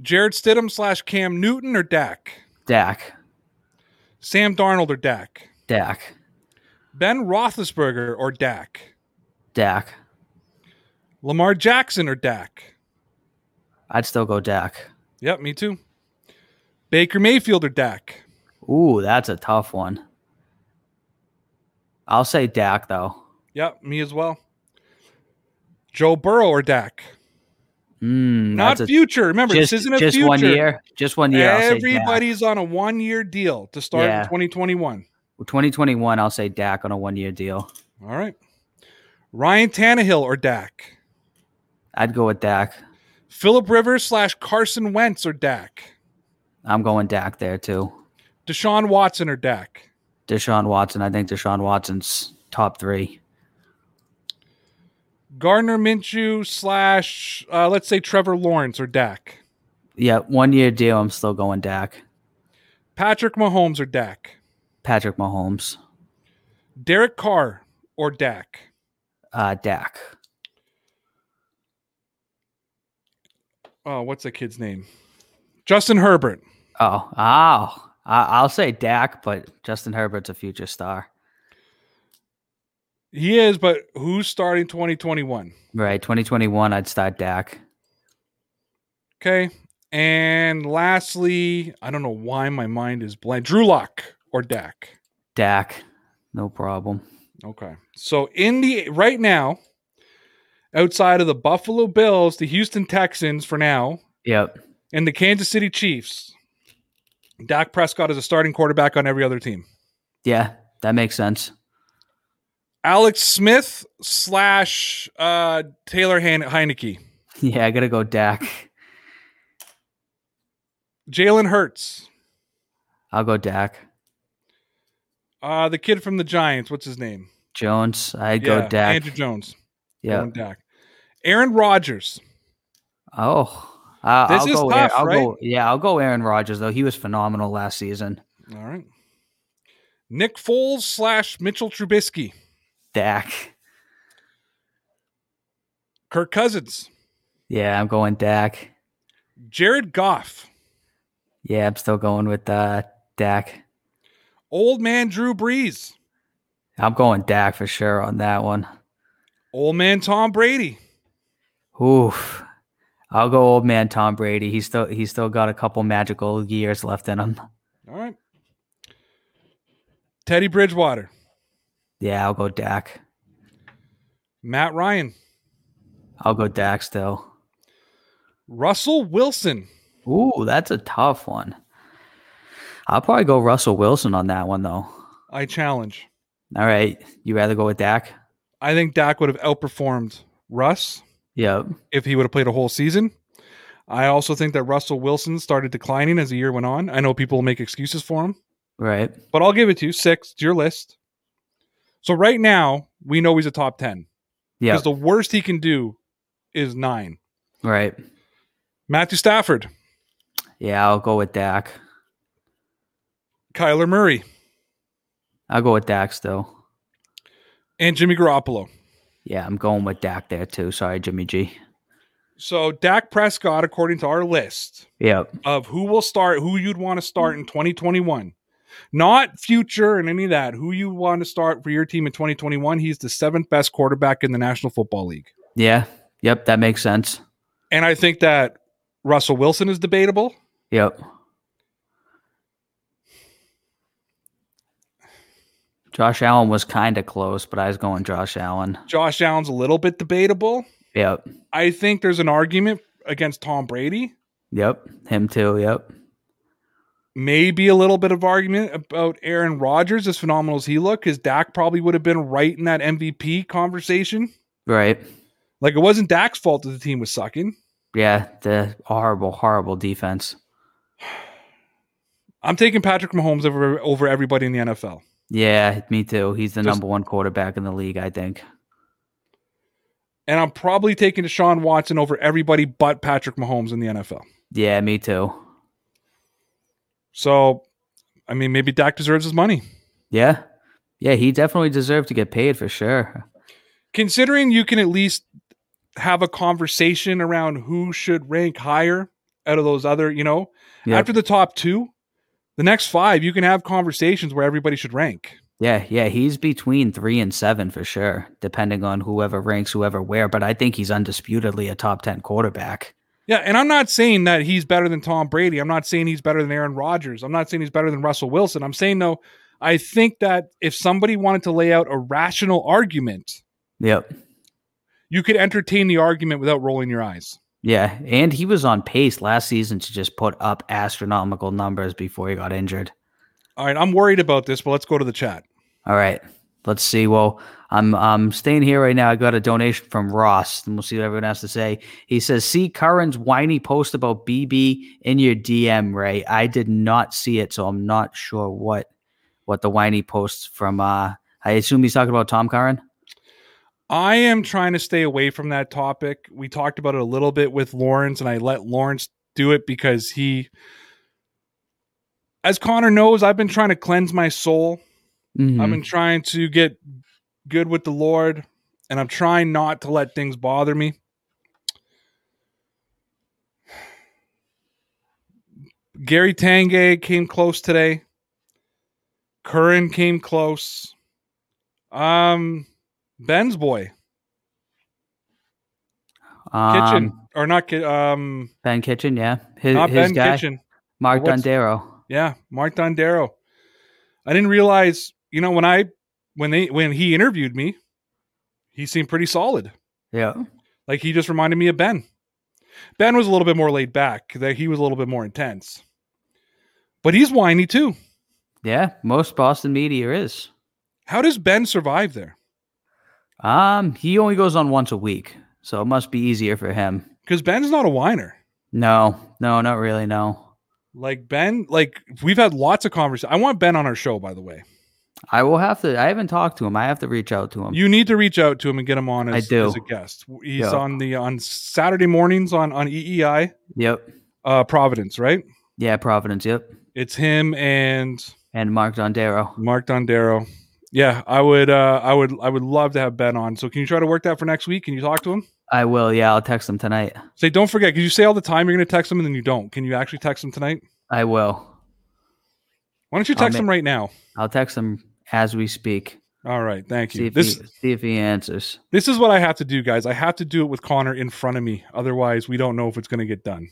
Jared Stidham slash Cam Newton or Dak? Dak. Sam Darnold or Dak? Dak. Ben Roethlisberger or Dak? Dak. Lamar Jackson or Dak? I'd still go Dak. Yep, me too. Baker Mayfield or Dak? Ooh, that's a tough one. I'll say Dak, though. Yep, me as well. Joe Burrow or Dak? Mm, Not a, future. Remember, just, this isn't a just future. Just one year. Just one year. Everybody's on a one-year deal to start yeah. in twenty twenty-one. Well, twenty twenty-one, I'll say Dak on a one-year deal. All right. Ryan Tannehill or Dak? I'd go with Dak. Phillip Rivers slash Carson Wentz or Dak? I'm going Dak there, too. Deshaun Watson or Dak? Deshaun Watson. I think Deshaun Watson's top three. Gardner Minshew slash, uh, let's say, Trevor Lawrence or Dak. Yeah, one-year deal. I'm still going Dak. Patrick Mahomes or Dak? Patrick Mahomes. Derek Carr or Dak? Uh, Dak. Oh, what's the kid's name? Justin Herbert. Oh, oh. I'll say Dak, but Justin Herbert's a future star. He is, but who's starting twenty twenty-one? Right, twenty twenty-one, I'd start Dak. Okay, and lastly, I don't know why my mind is blank. Drew Lock or Dak? Dak, no problem. Okay, so in the right now, outside of the Buffalo Bills, the Houston Texans for now, yep, and the Kansas City Chiefs, Dak Prescott is a starting quarterback on every other team. Yeah, that makes sense. Alex Smith slash uh, Taylor Han- Heineke. Yeah, I got to go Dak. Jalen Hurts. I'll go Dak. Uh, the kid from the Giants, what's his name? Jones. I'd yeah, go Dak. Andrew Jones. Yeah. Dak. Aaron Rodgers. Oh, Uh, this I'll is go tough, I'll right? Go, yeah, I'll go Aaron Rodgers, though. He was phenomenal last season. All right. Nick Foles slash Mitchell Trubisky. Dak. Kirk Cousins. Yeah, I'm going Dak. Jared Goff. Yeah, I'm still going with uh, Dak. Old man Drew Brees. I'm going Dak for sure on that one. Old man Tom Brady. Oof. I'll go old man Tom Brady. He's still he's still got a couple magical years left in him. All right. Teddy Bridgewater. Yeah, I'll go Dak. Matt Ryan. I'll go Dak still. Russell Wilson. Ooh, that's a tough one. I'll probably go Russell Wilson on that one, though. I challenge. All right. You rather go with Dak? I think Dak would have outperformed Russ. Yeah, if he would have played a whole season. I also think that Russell Wilson started declining as the year went on. I know people make excuses for him. Right. But I'll give it to you. Six, it's your list. So right now, we know he's a top ten. Yeah. Because the worst he can do is nine. Right. Matthew Stafford. Yeah, I'll go with Dak. Kyler Murray. I'll go with Dak still. And Jimmy Garoppolo. Yeah, I'm going with Dak there too. Sorry, Jimmy G. So Dak Prescott, according to our list, yep, of who will start, who you'd want to start in twenty twenty-one, not future and any of that, who you want to start for your team in twenty twenty-one, he's the seventh best quarterback in the National Football League. Yeah, yep, that makes sense. And I think that Russell Wilson is debatable. Yep. Josh Allen was kind of close, but I was going Josh Allen. Josh Allen's a little bit debatable. Yep. I think there's an argument against Tom Brady. Yep. Him too. Yep. Maybe a little bit of argument about Aaron Rodgers, as phenomenal as he looked, because Dak probably would have been right in that M V P conversation. Right. Like, it wasn't Dak's fault that the team was sucking. Yeah. The horrible, horrible defense. I'm taking Patrick Mahomes over, over everybody in the N F L. Yeah, me too. He's the Just, number one quarterback in the league, I think. And I'm probably taking Deshaun Watson over everybody but Patrick Mahomes in the N F L. Yeah, me too. So, I mean, maybe Dak deserves his money. Yeah. Yeah, he definitely deserved to get paid for sure. Considering you can at least have a conversation around who should rank higher out of those other, you know, yep, after the top two. The next five, you can have conversations where everybody should rank. Yeah, yeah, he's between three and seven for sure, depending on whoever ranks whoever where, but I think he's undisputedly a top ten quarterback. Yeah, and I'm not saying that he's better than Tom Brady. I'm not saying he's better than Aaron Rodgers. I'm not saying he's better than Russell Wilson. I'm saying, though, I think that if somebody wanted to lay out a rational argument, yep, you could entertain the argument without rolling your eyes. Yeah, and he was on pace last season to just put up astronomical numbers before he got injured. All right, I'm worried about this, but let's go to the chat. All right, let's see. Well, I'm I'm staying here right now. I got a donation from Ross, and we'll see what everyone has to say. He says, see Curran's whiny post about B B in your D M, Ray. I did not see it, so I'm not sure what what the whiny post from. Uh, I assume he's talking about Tom Curran? I am trying to stay away from that topic. We talked about it a little bit with Lawrence, and I let Lawrence do it because he, as Connor knows, I've been trying to cleanse my soul. Mm-hmm. I've been trying to get good with the Lord, and I'm trying not to let things bother me. Gary Tange came close today. Curran came close. Um, Ben's boy. Um, Kitchen. Or not um, Ben Kitchen, yeah. His, not his Ben guy, Kitchen. Mark What's, Dondero. Yeah, Mark Dondero. I didn't realize, you know, when I when they when he interviewed me, he seemed pretty solid. Yeah. Like he just reminded me of Ben. Ben was a little bit more laid back. That he was a little bit more intense. But he's whiny too. Yeah, most Boston media is. How does Ben survive there? Um, he only goes on once a week, so it must be easier for him. Because Ben's not a whiner. No, no, not really, no. Like Ben, like we've had lots of conversations. I want Ben on our show, by the way. I will have to. I haven't talked to him. I have to reach out to him. You need to reach out to him and get him on as, I do. as a guest. He's Yo. on the on Saturday mornings on, on E E I. Yep. Uh, Providence, right? Yeah, Providence. Yep. It's him and and Mark Dondero. Mark Dondero. Yeah, I would. Uh, I would. I would love to have Ben on. So can you try to work that for next week? Can you talk to him? I will. Yeah, I'll text him tonight. Say, don't forget, because you say all the time you're going to text him and then you don't. Can you actually text him tonight? I will. Why don't you text make, him right now? I'll text him as we speak. All right. Thank you. See if, this, he, see if he answers. This is what I have to do, guys. I have to do it with Connor in front of me. Otherwise, we don't know if it's going to get done.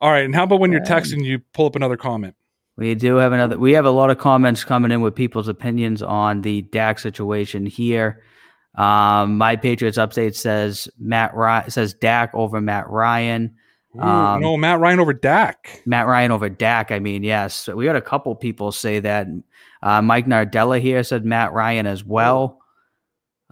All right. And how about when you're texting, you pull up another comment? We do have another. We have a lot of comments coming in with people's opinions on the Dak situation here. Um, my Patriots update says Matt Ryan says Dak over Matt Ryan. Um, Ooh, no, Matt Ryan over Dak. Matt Ryan over Dak. I mean, yes, we had a couple people say that. Uh, Mike Nardella here said Matt Ryan as well.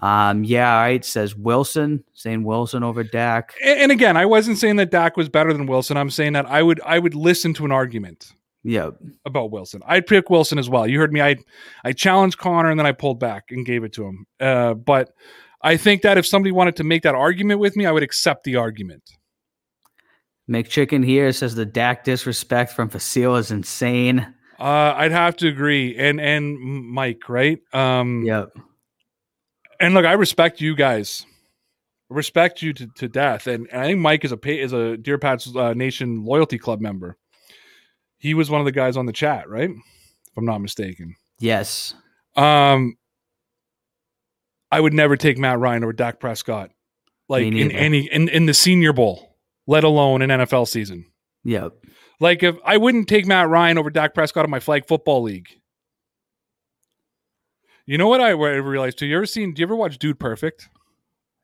Um, yeah, all right. Says Wilson, saying Wilson over Dak. And, and again, I wasn't saying that Dak was better than Wilson. I'm saying that I would I would listen to an argument. Yeah, about Wilson. I'd pick Wilson as well. You heard me. I I challenged Connor and then I pulled back and gave it to him. Uh, but I think that if somebody wanted to make that argument with me, I would accept the argument. McChicken here says the Dak disrespect from Facile is insane. Uh, I'd have to agree. And and Mike, right? Um, yep. And look, I respect you guys. I respect you to, to death. And, and I think Mike is a is a Dear Pats uh, Nation Loyalty Club member. He was one of the guys on the chat, right? If I'm not mistaken. Yes. Um, I would never take Matt Ryan over Dak Prescott, like in any in, in the Senior Bowl, let alone an N F L season. Yep. Like if I wouldn't take Matt Ryan over Dak Prescott in my flag football league. You know what I realized too? You ever seen? Do you ever watch Dude Perfect?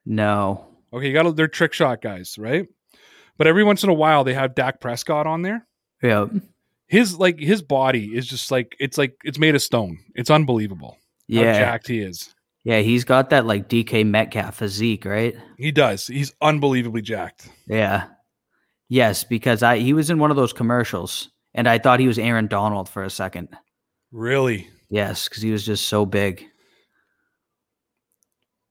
No. Okay, you got they're trick shot guys, right? But every once in a while, they have Dak Prescott on there. Yep. His like his body is just like it's like it's made of stone. It's unbelievable. Yeah, how jacked he is. Yeah, he's got that like D K Metcalf physique, right? He does. He's unbelievably jacked. Yeah. Yes, because I he was in one of those commercials, and I thought he was Aaron Donald for a second. Really? Yes, because he was just so big.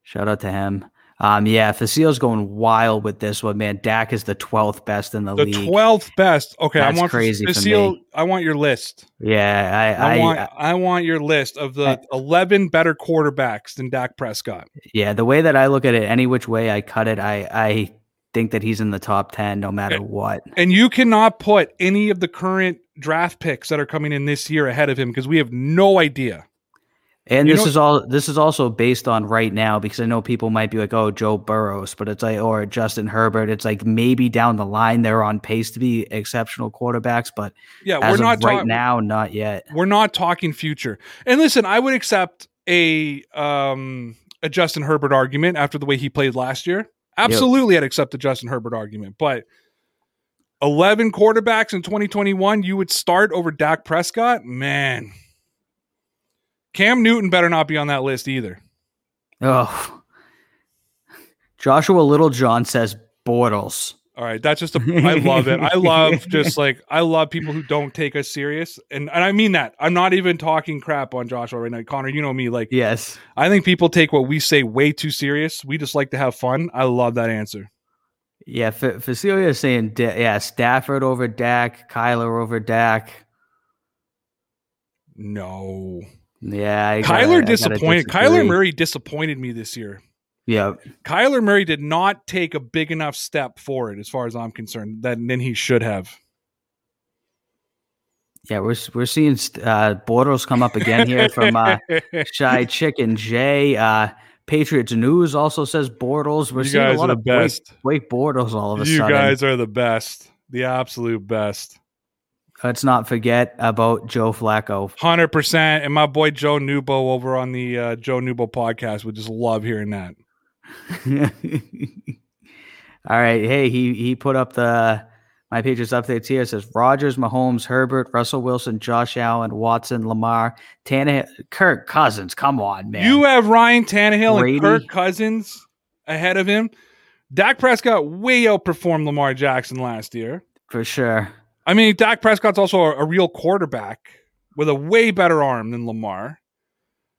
Shout out to him. Um, yeah, Facile's going wild with this one, man. Dak is the twelfth best in the, the league. The twelfth best. Okay, that's I want crazy Facile. For me. I want your list. Yeah, I, I, I want. I, I want your list of the I, eleven better quarterbacks than Dak Prescott. Yeah, the way that I look at it, any which way I cut it, I I think that he's in the top ten, no matter and, what. And you cannot put any of the current draft picks that are coming in this year ahead of him because we have no idea. And you this know, is all. This is also based on right now because I know people might be like, "Oh, Joe Burrows," but it's like, or Justin Herbert. It's like maybe down the line they're on pace to be exceptional quarterbacks, but yeah, as we're not of ta- right now, not yet. We're not talking future. And listen, I would accept a um, a Justin Herbert argument after the way he played last year. Absolutely, yep. I'd accept the Justin Herbert argument, but eleven quarterbacks in twenty twenty-one, you would start over Dak Prescott, man. Cam Newton better not be on that list either. Oh, Joshua Littlejohn says Bortles. All right, that's just a. I love it. I love just like I love people who don't take us serious, and and I mean that. I'm not even talking crap on Joshua right now, Connor. You know me, like yes. I think people take what we say way too serious. We just like to have fun. I love that answer. Yeah, F- Facilia is saying, yeah, Stafford over Dak, Kyler over Dak. No. Yeah, I Kyler gotta, disappointed. I Kyler Murray disappointed me this year. Yeah, Kyler Murray did not take a big enough step forward, as far as I'm concerned, that then he should have. Yeah, we're we're seeing uh, Bortles come up again here from uh, Shy Chicken Jay. Uh, Patriots News also says Bortles. We're you seeing a lot of best. Blake, Blake Bortles all of a you sudden. You guys are the best, the absolute best. Let's not forget about Joe Flacco. one hundred percent. And my boy Joe Nubo over on the uh, Joe Nubo podcast would just love hearing that. All right. Hey, he he put up the My Patriots updates here. It says Rodgers, Mahomes, Herbert, Russell Wilson, Josh Allen, Watson, Lamar, Tannehill, Kirk Cousins. Come on, man. You have Ryan Tannehill Brady. and Kirk Cousins ahead of him. Dak Prescott way outperformed Lamar Jackson last year. For sure. I mean, Dak Prescott's also a, a real quarterback with a way better arm than Lamar.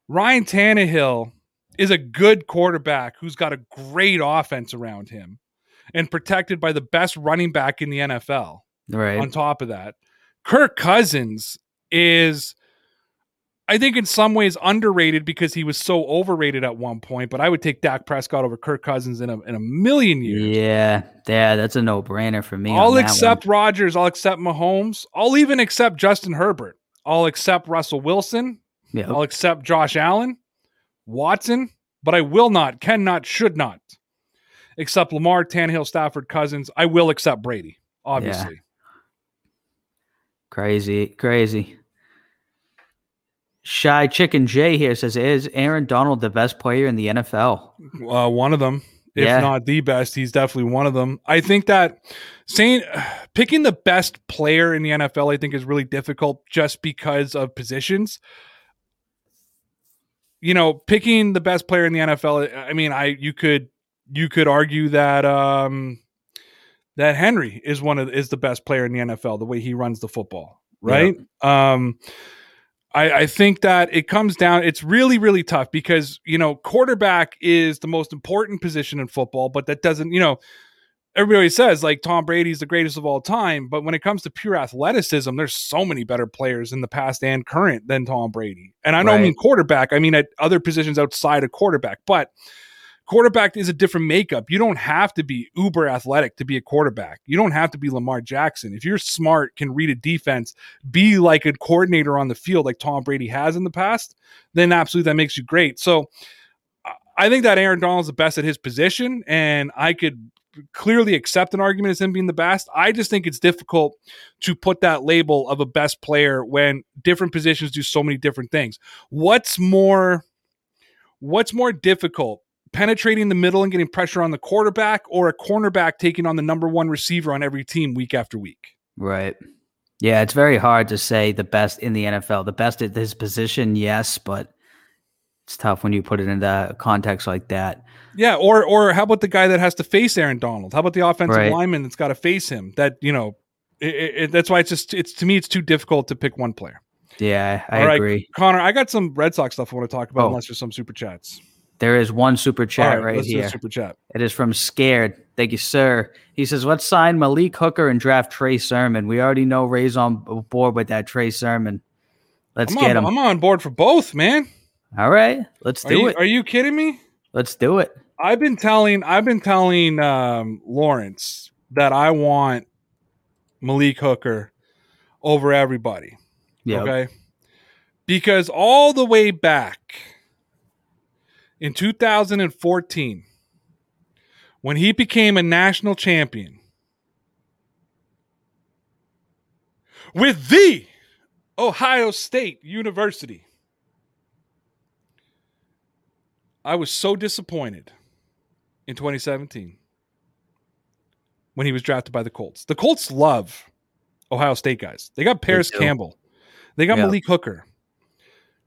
Ryan Tannehill is a good quarterback who's got a great offense around him and protected by the best running back in the N F L. Right. On top of that, Kirk Cousins is, I think, in some ways underrated because he was so overrated at one point, but I would take Dak Prescott over Kirk Cousins in a in a million years. Yeah, yeah, that's a no-brainer for me. I'll accept Rodgers. I'll accept Mahomes. I'll even accept Justin Herbert. I'll accept Russell Wilson. Yep. I'll accept Josh Allen, Watson, but I will not, cannot, should not accept Lamar, Tannehill, Stafford, Cousins. I will accept Brady, obviously. Yeah. Crazy, crazy. Shy Chicken Jay here says, is Aaron Donald the best player in the N F L? Uh, one of them, if yeah. not the best, he's definitely one of them. I think that saying picking the best player in the N F L, I think, is really difficult just because of positions. You know, picking the best player in the N F L. I mean, I you could you could argue that um, that Henry is one of is the best player in the N F L. The way he runs the football, right? Yeah. Um, I, I think that it comes down, it's really, really tough because, you know, quarterback is the most important position in football, but that doesn't, you know, everybody says like Tom Brady's the greatest of all time, but when it comes to pure athleticism, there's so many better players in the past and current than Tom Brady. And I don't right. mean quarterback, I mean at other positions outside of quarterback, but quarterback is a different makeup. You don't have to be uber athletic to be a quarterback. You don't have to be Lamar Jackson. If you're smart, can read a defense, be like a coordinator on the field like Tom Brady has in the past, then absolutely that makes you great. So I think that Aaron Donald's the best at his position, and I could clearly accept an argument as him being the best. I just think it's difficult to put that label of a best player when different positions do so many different things. What's more, what's more difficult? Penetrating the middle and getting pressure on the quarterback, or a cornerback taking on the number one receiver on every team week after week. Right. Yeah, it's very hard to say the best in the N F L. The best at his position, yes, but it's tough when you put it in that context like that. Yeah, or or how about the guy that has to face Aaron Donald? How about the offensive right. lineman that's got to face him? That, you know, it, it, that's why it's just it's to me it's too difficult to pick one player. Yeah, I All right, agree. Connor, I got some Red Sox stuff I want to talk about oh. unless there's some super chats. There is one super chat right, right here. Do a super chat. It is from Scared. Thank you, sir. He says, let's sign Malik Hooker and draft Trey Sermon. We already know Ray's on board with that Trey Sermon. Let's I'm get on, him. I'm on board for both, man. All right. Let's do are you, it. Are you kidding me? Let's do it. I've been telling I've been telling um, Lawrence that I want Malik Hooker over everybody. Yep. Okay. Because all the way back in two thousand fourteen, when he became a national champion with the Ohio State University, I was so disappointed in twenty seventeen when he was drafted by the Colts. The Colts love Ohio State guys. They got Paris they Campbell. They got yeah. Malik Hooker,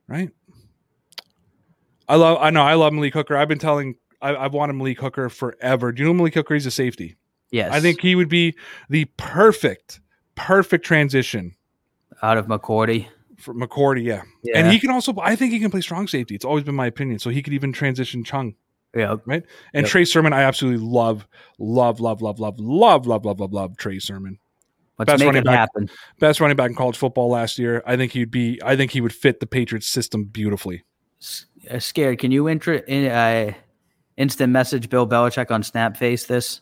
right? I love. I know. I love Malik Hooker. I've been telling. I, I've wanted Malik Hooker forever. Do you know Malik Hooker? He's a safety. Yes. I think he would be the perfect, perfect transition. Out of McCourty. For McCourty, yeah. yeah. And he can also, I think he can play strong safety. It's always been my opinion. So he could even transition Chung. Yeah. Right? And yep. Trey Sermon, I absolutely love, love, love, love, love, love, love, love, love, love Trey Sermon. Let's best make running it back, happen. Best running back in college football last year. I think he'd be, I think he would fit the Patriots system beautifully. S- uh, scared. Can you intra- in, uh, instant message Bill Belichick on Snapface this?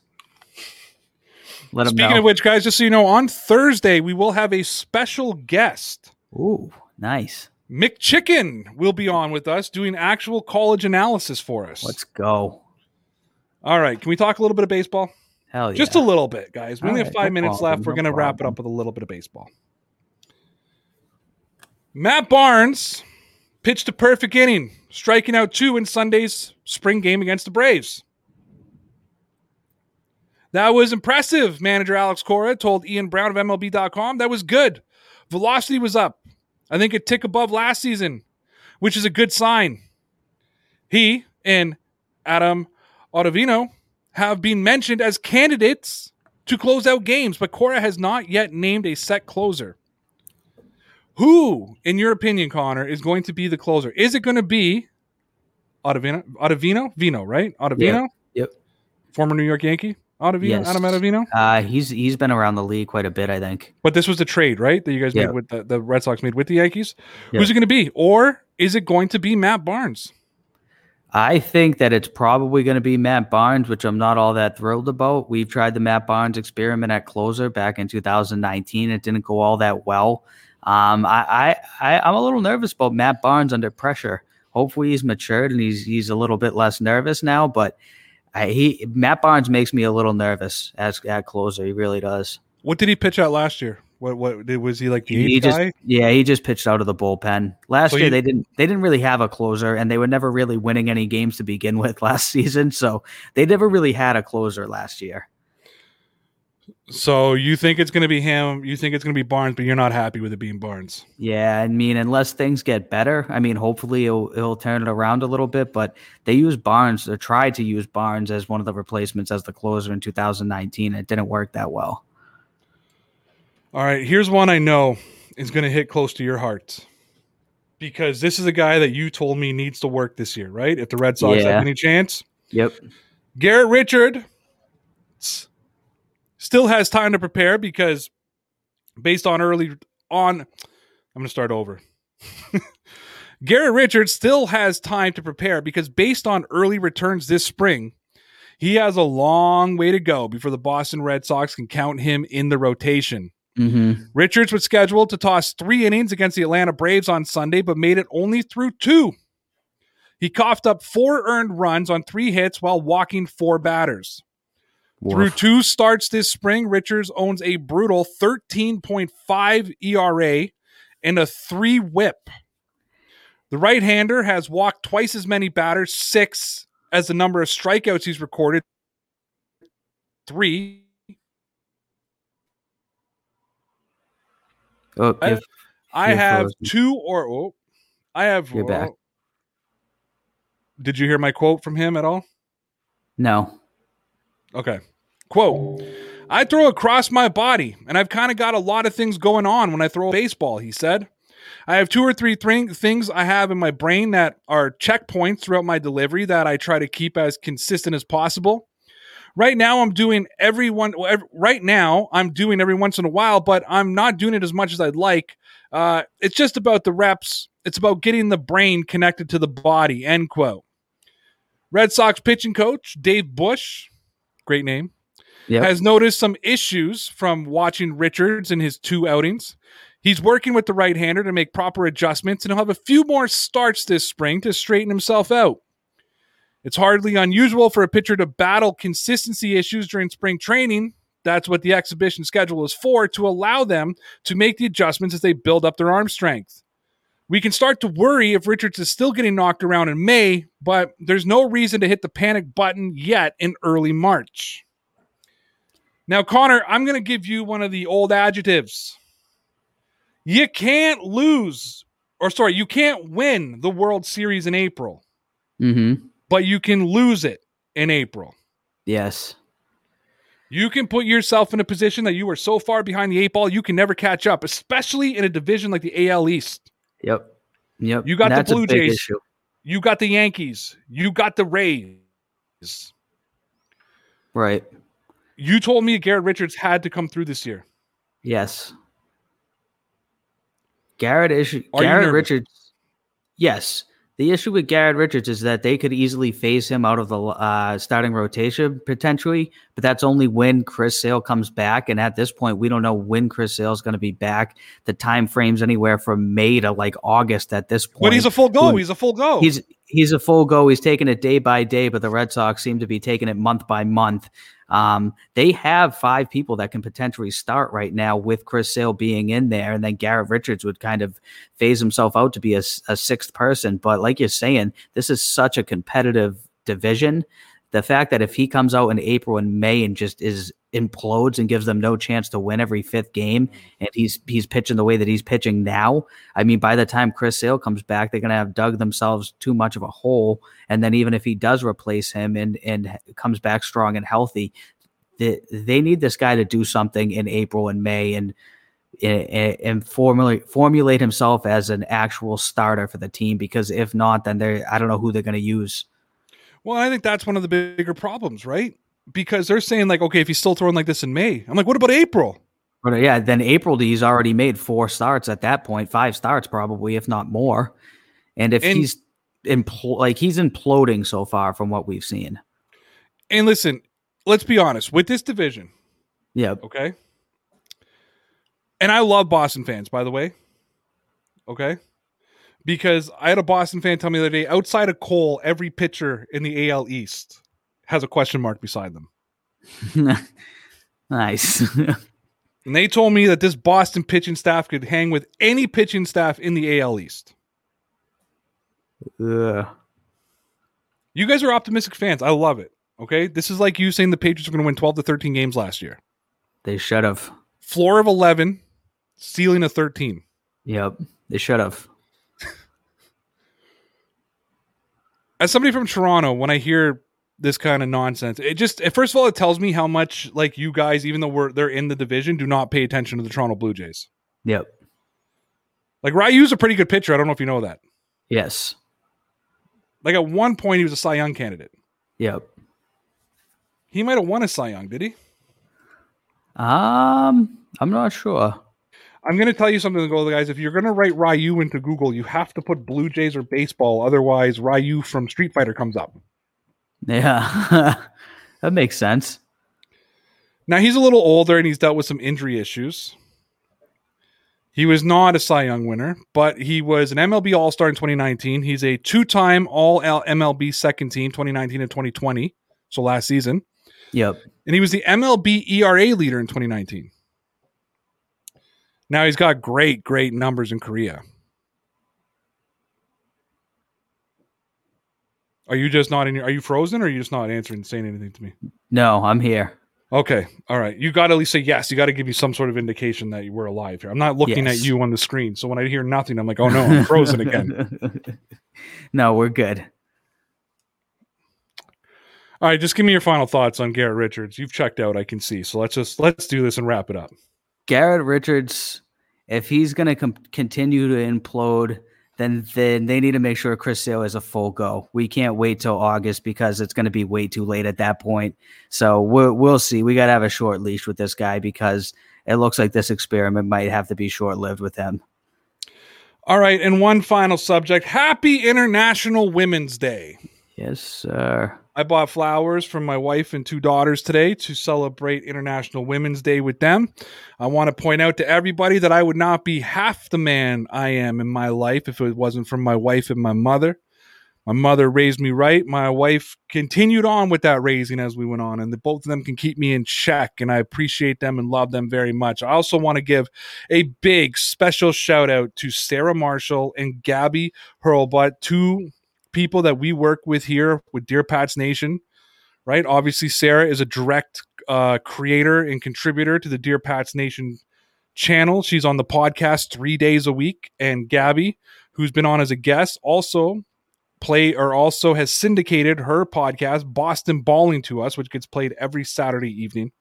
Let him Speaking know. Of which, guys, just so you know, on Thursday, we will have a special guest. Ooh, nice. Mick Chicken will be on with us doing actual college analysis for us. Let's go. All right. Can we talk a little bit of baseball? Hell yeah. Just a little bit, guys. We only have five minutes left. We're going to wrap it up with a little bit of baseball. Matt Barnes pitched a perfect inning, striking out two in Sunday's spring game against the Braves. That was impressive, manager Alex Cora told Ian Brown of M L B dot com. That was good. Velocity was up. I think a tick above last season, which is a good sign. He and Adam Ottavino have been mentioned as candidates to close out games, but Cora has not yet named a set closer. Who, in your opinion, Connor, is going to be the closer? Is it going to be Ottavino? Ottavino? Vino, right? Ottavino? Yep. yep. Former New York Yankee? Ottavino? Yes. Adam Ottavino? Uh, he's he's been around the league quite a bit, I think. But this was the trade, right? That you guys yep. made with the, the Red Sox made with the Yankees. Yep. Who's it going to be? Or is it going to be Matt Barnes? I think that it's probably going to be Matt Barnes, which I'm not all that thrilled about. We've tried the Matt Barnes experiment at closer back in two thousand nineteen. It didn't go all that well. Um, I, I, I, I'm a little nervous about Matt Barnes under pressure. Hopefully he's matured and he's he's a little bit less nervous now, but I, he Matt Barnes makes me a little nervous as at closer. He really does. What did he pitch out last year? What what was he like? The he eighth just, guy? Yeah, he just pitched out of the bullpen last so year. You, they didn't they didn't really have a closer, and they were never really winning any games to begin with last season. So they never really had a closer last year. So you think it's going to be him? You think it's going to be Barnes? But you're not happy with it being Barnes? Yeah, I mean, unless things get better. I mean, hopefully it'll, it'll turn it around a little bit. But they use Barnes or tried to use Barnes as one of the replacements as the closer in two thousand nineteen. It didn't work that well. All right, here's one I know is going to hit close to your heart because this is a guy that you told me needs to work this year, right? If the Red Sox yeah. have any chance. Yep. Garrett Richards still has time to prepare because based on early on, I'm going to start over. Garrett Richards still has time to prepare because based on early returns this spring, he has a long way to go before the Boston Red Sox can count him in the rotation. Mm-hmm. Richards was scheduled to toss three innings against the Atlanta Braves on Sunday, but made it only through two. He coughed up four earned runs on three hits while walking four batters. Woof. Through two starts this spring, Richards owns a brutal thirteen point five E R A and a three whip. The right-hander has walked twice as many batters, six, as the number of strikeouts he's recorded, three. Oh, I, if, I if have frozen. two or oh, I have. You're oh, back. Did you hear my quote from him at all? No. Okay. Quote, I throw across my body, and I've kind of got a lot of things going on when I throw a baseball, he said. I have two or three th- things I have in my brain that are checkpoints throughout my delivery that I try to keep as consistent as possible. Right now, I'm doing every one, every, right now, I'm doing every once in a while, but I'm not doing it as much as I'd like. Uh, it's just about the reps. It's about getting the brain connected to the body, end quote. Red Sox pitching coach Dave Busch, great name, yep. has noticed some issues from watching Richards in his two outings. He's working with the right-hander to make proper adjustments, and he'll have a few more starts this spring to straighten himself out. It's hardly unusual for a pitcher to battle consistency issues during spring training. That's what the exhibition schedule is for, to allow them to make the adjustments as they build up their arm strength. We can start to worry if Richards is still getting knocked around in May, but there's no reason to hit the panic button yet in early March. Now, Connor, I'm going to give you one of the old adjectives. You can't lose, or sorry, you can't win the World Series in April, mm-hmm. but you can lose it in April. Yes. You can put yourself in a position that you are so far behind the eight ball, you can never catch up, especially in a division like the A L East. Yep. Yep. You got the Blue Jays. Issue. You got the Yankees. You got the Rays. Right. You told me Garrett Richards had to come through this year. Yes. Garrett issue. Are Garrett Richards. Yes. The issue with Garrett Richards is that they could easily phase him out of the uh, starting rotation potentially, but that's only when Chris Sale comes back. And at this point, we don't know when Chris Sale is going to be back. The time frame's anywhere from May to like August at this point. But he's a full go. When, he's a full go. He's he's a full go. He's taking it day by day, but the Red Sox seem to be taking it month by month. Um, they have five people that can potentially start right now with Chris Sale being in there, and then Garrett Richards would kind of phase himself out to be a, a sixth person. But like you're saying, this is such a competitive division. The fact that if he comes out in April and May and just is implodes and gives them no chance to win every fifth game, and he's he's pitching the way that he's pitching now, I mean, by the time Chris Sale comes back, they're going to have dug themselves too much of a hole. And then even if he does replace him and, and comes back strong and healthy, they, they need this guy to do something in April and May and and, and formulate, formulate himself as an actual starter for the team, because if not, then they're I don't know who they're going to use. Well, I think that's one of the bigger problems, right? Because they're saying, like, okay, if he's still throwing like this in May, I'm like, what about April? But yeah, then April, he's already made four starts at that point, five starts probably, if not more. And if and, he's impl- like he's imploding so far from what we've seen. And listen, let's be honest with this division. Yeah. Okay. And I love Boston fans, by the way. Okay. Because I had a Boston fan tell me the other day, outside of Cole, every pitcher in the A L East has a question mark beside them. Nice. And they told me that this Boston pitching staff could hang with any pitching staff in the A L East. Ugh. You guys are optimistic fans. I love it. Okay? This is like you saying the Patriots were going to win twelve to thirteen games last year. They should have. Floor of eleven, ceiling of thirteen. Yep. They should have. As somebody from Toronto, when I hear this kind of nonsense, it just, it, first of all, it tells me how much, like, you guys, even though we're they're in the division, do not pay attention to the Toronto Blue Jays. Yep. Like, Ryu's a pretty good pitcher. I don't know if you know that. Yes. Like, at one point, he was a Cy Young candidate. Yep. He might have won a Cy Young, did he? Um, I'm not sure. I'm going to tell you something, guys. If you're going to write Ryu into Google, you have to put Blue Jays or baseball. Otherwise, Ryu from Street Fighter comes up. Yeah, that makes sense. Now, he's a little older, and he's dealt with some injury issues. He was not a Cy Young winner, but he was an M L B All-Star in twenty nineteen. He's a two-time All-M L B second team, twenty nineteen and twenty twenty, so last season. Yep. And he was the M L B E R A leader in twenty nineteen. Now he's got great, great numbers in Korea. Are you just not in your, are you frozen or are you just not answering, saying anything to me? No, I'm here. Okay. All right. You got to at least say yes. You got to give me some sort of indication that you were alive here. I'm not looking yes. at you on the screen. So when I hear nothing, I'm like, oh no, I'm frozen again. No, we're good. All right. Just give me your final thoughts on Garrett Richards. You've checked out, I can see. So let's just, let's do this and wrap it up. Garrett Richards, if he's going to com- continue to implode, then, then they need to make sure Chris Sale is a full go. We can't wait till August because it's going to be way too late at that point. So we're, we'll see. We got to have a short leash with this guy because it looks like this experiment might have to be short-lived with him. All right, and one final subject. Happy International Women's Day. Yes, sir. I bought flowers from my wife and two daughters today to celebrate International Women's Day with them. I want to point out to everybody that I would not be half the man I am in my life if it wasn't for my wife and my mother. My mother raised me right. My wife continued on with that raising as we went on, and the, both of them can keep me in check, and I appreciate them and love them very much. I also want to give a big special shout out to Sarah Marshall and Gabby Hurlbutt, two people that we work with here with Dear Pats Nation, right? Obviously, Sarah is a direct uh, creator and contributor to the Dear Pats Nation channel. She's on the podcast three days a week. And Gabby, who's been on as a guest, also play or also has syndicated her podcast, Boston Balling, to us, which gets played every Saturday evening.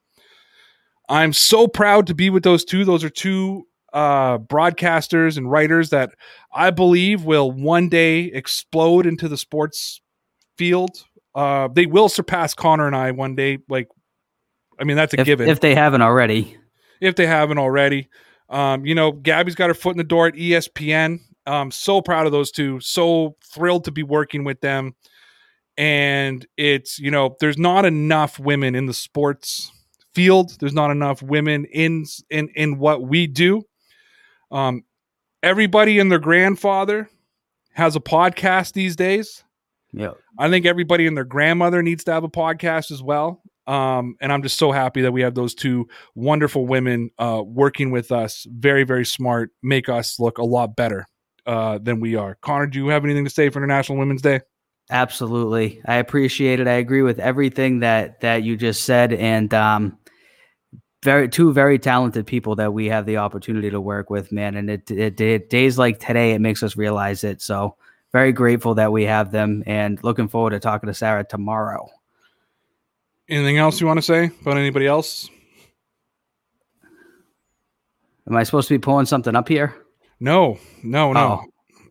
I'm so proud to be with those two. Those are two uh, broadcasters and writers that I believe will one day explode into the sports field. Uh, they will surpass Connor and I one day. Like, I mean, that's a if, given. If they haven't already. If they haven't already. Um, you know, Gabby's got her foot in the door at E S P N. I'm so proud of those two. So thrilled to be working with them. And it's, you know, there's not enough women in the sports field. There's not enough women in, in, in what we do. Um, everybody and their grandfather has a podcast these days. Yeah. I think everybody and their grandmother needs to have a podcast as well. Um, and I'm just so happy that we have those two wonderful women uh, working with us. Very, very smart, make us look a lot better uh, than we are. Connor, do you have anything to say for International Women's Day? Absolutely. I appreciate it. I agree with everything that, that you just said. And um, very two very talented people that we have the opportunity to work with, man. And it, it, it days like today, it makes us realize it. So very grateful that we have them and looking forward to talking to Sarah tomorrow. Anything else you want to say about anybody else? Am I supposed to be pulling something up here? No, no, no, oh.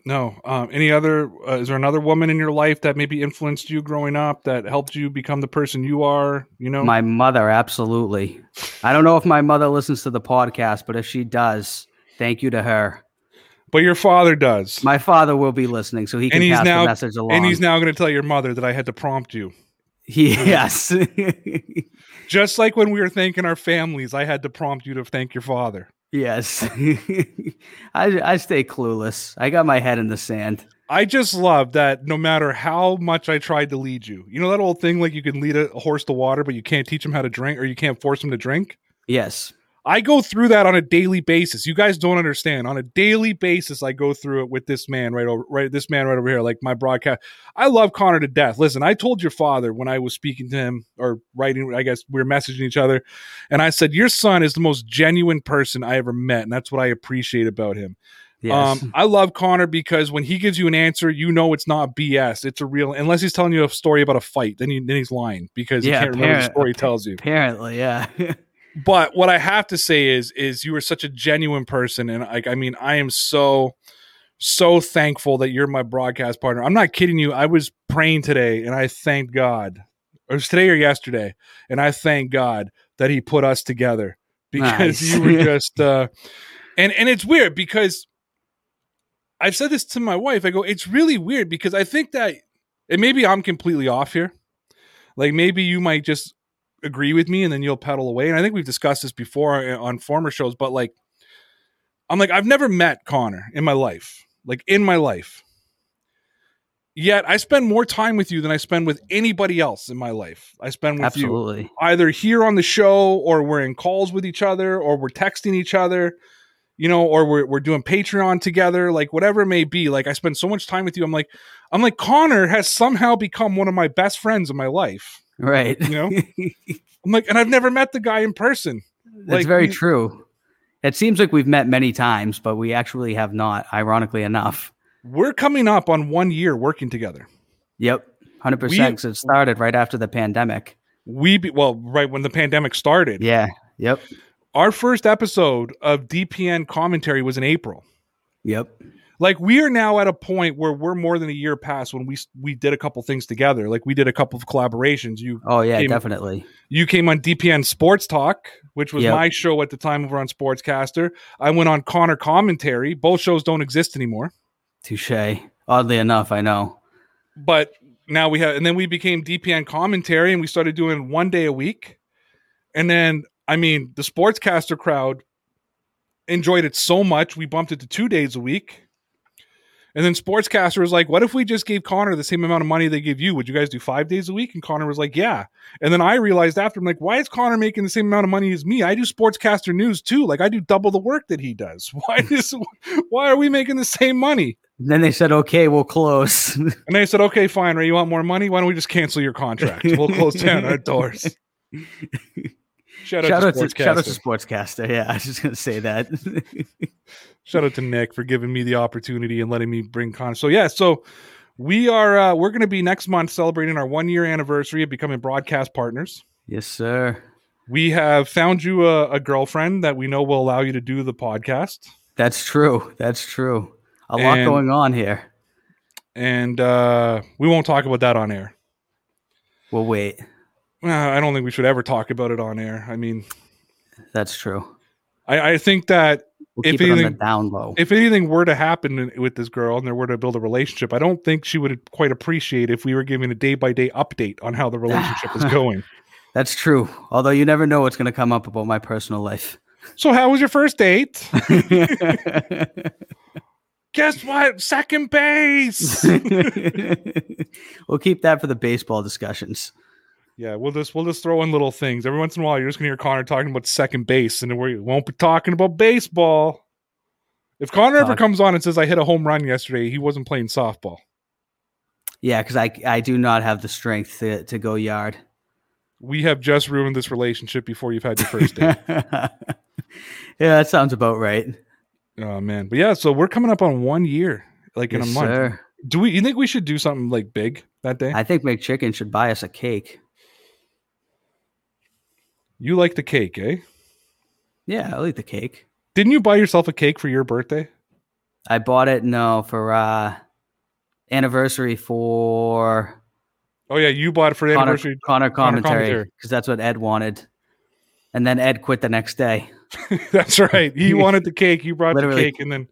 no. Um, any other, uh, is there another woman in your life that maybe influenced you growing up that helped you become the person you are? You know, my mother. Absolutely. I don't know if my mother listens to the podcast, but if she does, thank you to her. But your father does. My father will be listening. So he can pass the message along. And he's now going to tell your mother that I had to prompt you. Yes. Just like when we were thanking our families, I had to prompt you to thank your father. Yes. I, I stay clueless. I got my head in the sand. I just love that no matter how much I tried to lead you, you know, that old thing, like you can lead a horse to water, but you can't teach him how to drink or you can't force him to drink. Yes. I go through that on a daily basis. You guys don't understand. On a daily basis, I go through it with this man right over, right, this man right over here, like my broadcast. I love Connor to death. Listen, I told your father when I was speaking to him or writing, I guess we were messaging each other, and I said, your son is the most genuine person I ever met, and that's what I appreciate about him. Yes. Um, I love Connor because when he gives you an answer, you know it's not B S. It's a real, unless he's telling you a story about a fight, then, he, then he's lying because yeah, he can't remember the story he tells you. Apparently, yeah. But what I have to say is, is you are such a genuine person. And I, I mean, I am so, so thankful that you're my broadcast partner. I'm not kidding you. I was praying today and I thanked God. It was today or yesterday. And I thank God that he put us together because nice. You were just, uh, and, and it's weird because I've said this to my wife. I go, it's really weird because I think that, and maybe I'm completely off here. Like maybe you might just agree with me and then you'll pedal away. And I think we've discussed this before on former shows, but like, I'm like, I've never met Connor in my life, like in my life. Yet I spend more time with you than I spend with anybody else in my life. I spend with Absolutely. You either here on the show or we're in calls with each other or we're texting each other, you know, or we're, we're doing Patreon together, like whatever it may be. Like I spend so much time with you. I'm like, I'm like, Connor has somehow become one of my best friends in my life. Right. You know, I'm like, and I've never met the guy in person. That's like, very we, true. It seems like we've met many times, but we actually have not, ironically enough. We're coming up on one year working together. Yep. one hundred percent. Because it started right after the pandemic. We, be, well, right when the pandemic started. Yeah. Yep. Our first episode of D P N commentary was in April. Yep. Like we are now at a point where we're more than a year past when we we did a couple things together. Like we did a couple of collaborations. You oh yeah, came, definitely. You came on D P N Sports Talk, which was yep. my show at the time over on Sportscaster. I went on Connor Commentary. Both shows don't exist anymore. Touche. Oddly enough, I know. But now we have, and then we became D P N Commentary, and we started doing one day a week. And then, I mean, the Sportscaster crowd enjoyed it so much, we bumped it to two days a week. And then Sportscaster was like, what if we just gave Connor the same amount of money they give you? Would you guys do five days a week? And Connor was like, yeah. And then I realized after, I'm like, why is Connor making the same amount of money as me? I do Sportscaster News too. Like I do double the work that he does. Why is, why are we making the same money? And then they said, okay, we'll close. And they said, okay, fine. Ray, you want more money? Why don't we just cancel your contract? We'll close down our doors. Shout out, shout, out to, shout out to Sportscaster. Yeah, I was just going to say that. Shout out to Nick for giving me the opportunity and letting me bring Connor. So, yeah, so we are, uh, we're going to be next month celebrating our one year anniversary of becoming broadcast partners. Yes, sir. we have found you a, a girlfriend that we know will allow you to do the podcast. That's true. That's true. A lot and, going on here. And uh, we won't talk about that on air. We'll wait. Uh, I don't think we should ever talk about it on air. I mean, that's true. I, I think that we'll if, anything, on the down low. If anything were to happen with this girl and there were to build a relationship, I don't think she would quite appreciate if we were giving a day-by-day update on how the relationship is going. That's true. Although you never know what's going to come up about my personal life. So how was your first date? Guess what? Second base. We'll keep that for the baseball discussions. Yeah, we'll just we'll just throw in little things. Every once in a while, you're just going to hear Connor talking about second base, and we won't be talking about baseball. If Connor ever comes on and says, I hit a home run yesterday, he wasn't playing softball. Yeah, because I, I do not have the strength to, to go yard. We have just ruined this relationship before you've had your first date. Yeah, that sounds about right. Oh, man. But yeah, so we're coming up on one year, like yes, in a month. Sir. Do we? You think we should do something like big that day? I think McChicken should buy us a cake. You like the cake, eh? Yeah, I like the cake. Didn't you buy yourself a cake for your birthday? I bought it, no, for uh, anniversary for... Oh, yeah, you bought it for the Connor, anniversary. Connor commentary, because that's what Ed wanted. And then Ed quit the next day. That's right. He wanted the cake. You brought Literally the cake and then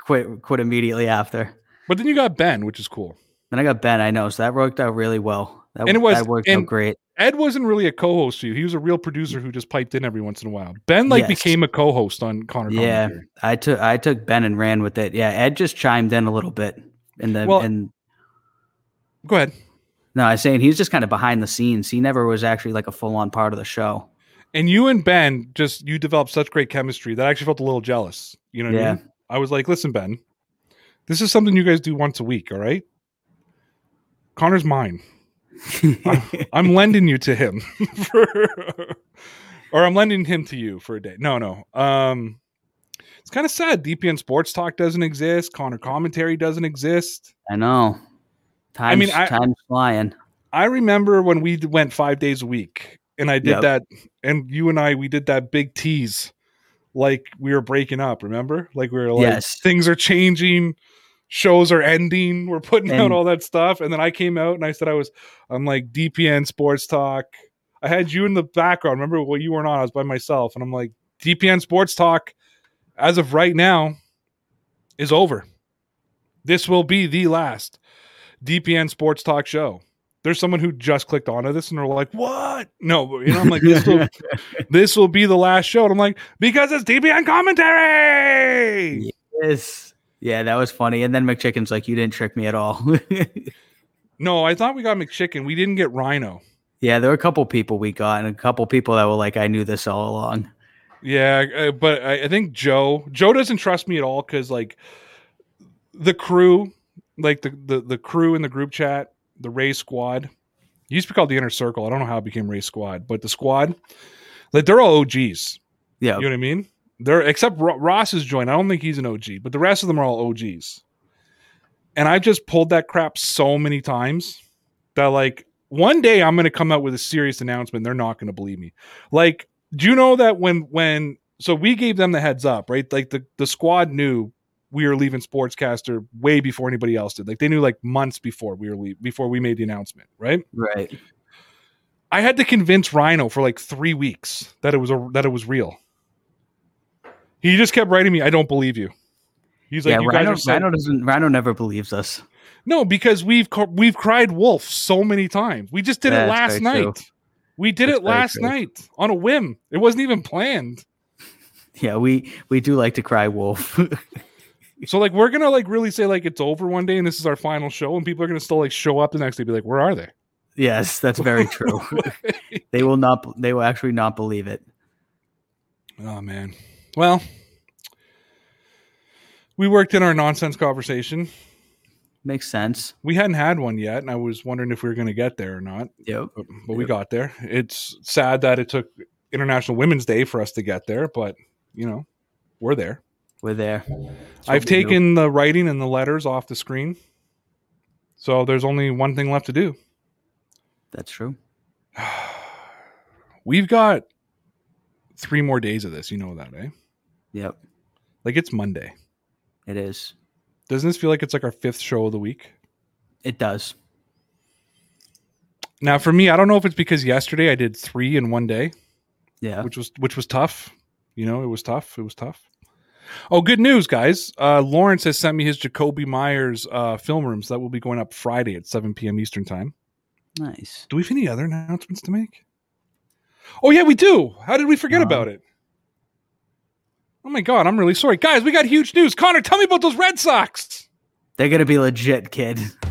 quit quit immediately after. But then you got Ben, which is cool. Then I got Ben, I know. So that worked out really well. That, and it was, that worked and out great. Ed wasn't really a co-host to you. He was a real producer who just piped in every once in a while. Ben like yes. became a co-host on Connor yeah, commentary. Yeah, I took I took Ben and ran with it. Yeah, Ed just chimed in a little bit. in the well, in... Go ahead. No, I was saying he's just kind of behind the scenes. He never was actually like a full-on part of the show. And you and Ben, just you developed such great chemistry that I actually felt a little jealous. You know what yeah. I mean? I was like, listen, Ben, this is something you guys do once a week, all right? Connor's mine. I'm, I'm lending you to him. for, or I'm lending him to you for a day. No, no. Um, it's kind of sad. D P N Sports Talk doesn't exist. Connor Commentary doesn't exist. I know. Time's, I mean, I, time's flying. I remember when we went five days a week, and I did yep. that, and you and I, we did that big tease, like we were breaking up. Remember, like we were like yes. things are changing, shows are ending, we're putting and, out all that stuff, and then I came out and I said I was, I'm like D P N Sports Talk. I had you in the background. Remember what well, you weren't on? I was by myself, and I'm like D P N Sports Talk, as of right now, is over. This will be the last D P N Sports Talk show. There's someone who just clicked onto this and they're like, what? No, you know, I'm like, this will, this will be the last show. And I'm like, because it's D P N Commentary. Yes. Yeah, that was funny. And then McChicken's like, you didn't trick me at all. No, I thought we got McChicken. We didn't get Rhino. Yeah, there were a couple people we got and a couple people that were like, I knew this all along. Yeah, but I think Joe, Joe doesn't trust me at all because like the crew, like the, the, the crew in the group chat, the Ray Squad, it used to be called the Inner Circle. I don't know how it became Ray Squad, but the Squad, like they're all O Gs. Yeah, you know what I mean. They're except Ross has joined. I don't think he's an O G, but the rest of them are all O Gs. And I've just pulled that crap so many times that like one day I'm going to come out with a serious announcement. They're not going to believe me. Like, do you know that when when so we gave them the heads up, right? Like the the Squad knew we were leaving Sportscaster way before anybody else did. Like they knew like months before we were leave before we made the announcement. Right. Right. I had to convince Rhino for like three weeks that it was a, that it was real. He just kept writing me, I don't believe you. He's like, yeah, you Rhino, guys are Rhino doesn't Rhino never believes us. No, because we've, we've cried wolf so many times. We just did That's it last night. True. We did That's it last true. night on a whim. It wasn't even planned. Yeah. We, we do like to cry wolf. So, like, we're going to, like, really say, like, it's over one day and this is our final show, and people are going to still, like, show up the next day and be like, where are they? Yes, that's very true. They will not, they will actually not believe it. Oh, man. Well, we worked in our nonsense conversation. Makes sense. We hadn't had one yet, and I was wondering if we were going to get there or not. Yep. But, but yep. we got there. It's sad that it took International Women's Day for us to get there, but, you know, we're there. We're there. I've taken the writing and the letters off the screen. So there's only one thing left to do. That's true. We've got three more days of this. You know that, eh? Yep. Like, it's Monday. It is. Doesn't this feel like it's like our fifth show of the week? It does. Now, for me, I don't know if it's because yesterday I did three in one day. Yeah. Which was which was tough. You know, it was tough. It was tough. Oh, good news, guys. Uh, Lawrence has sent me his Jacoby Myers uh, film room, so that will be going up Friday at seven p.m. Eastern time. Nice. Do we have any other announcements to make? Oh, yeah, we do. How did we forget um, about it? Oh, my God. I'm really sorry. Guys, we got huge news. Connor, tell me about those Red Sox. They're going to be legit, kid.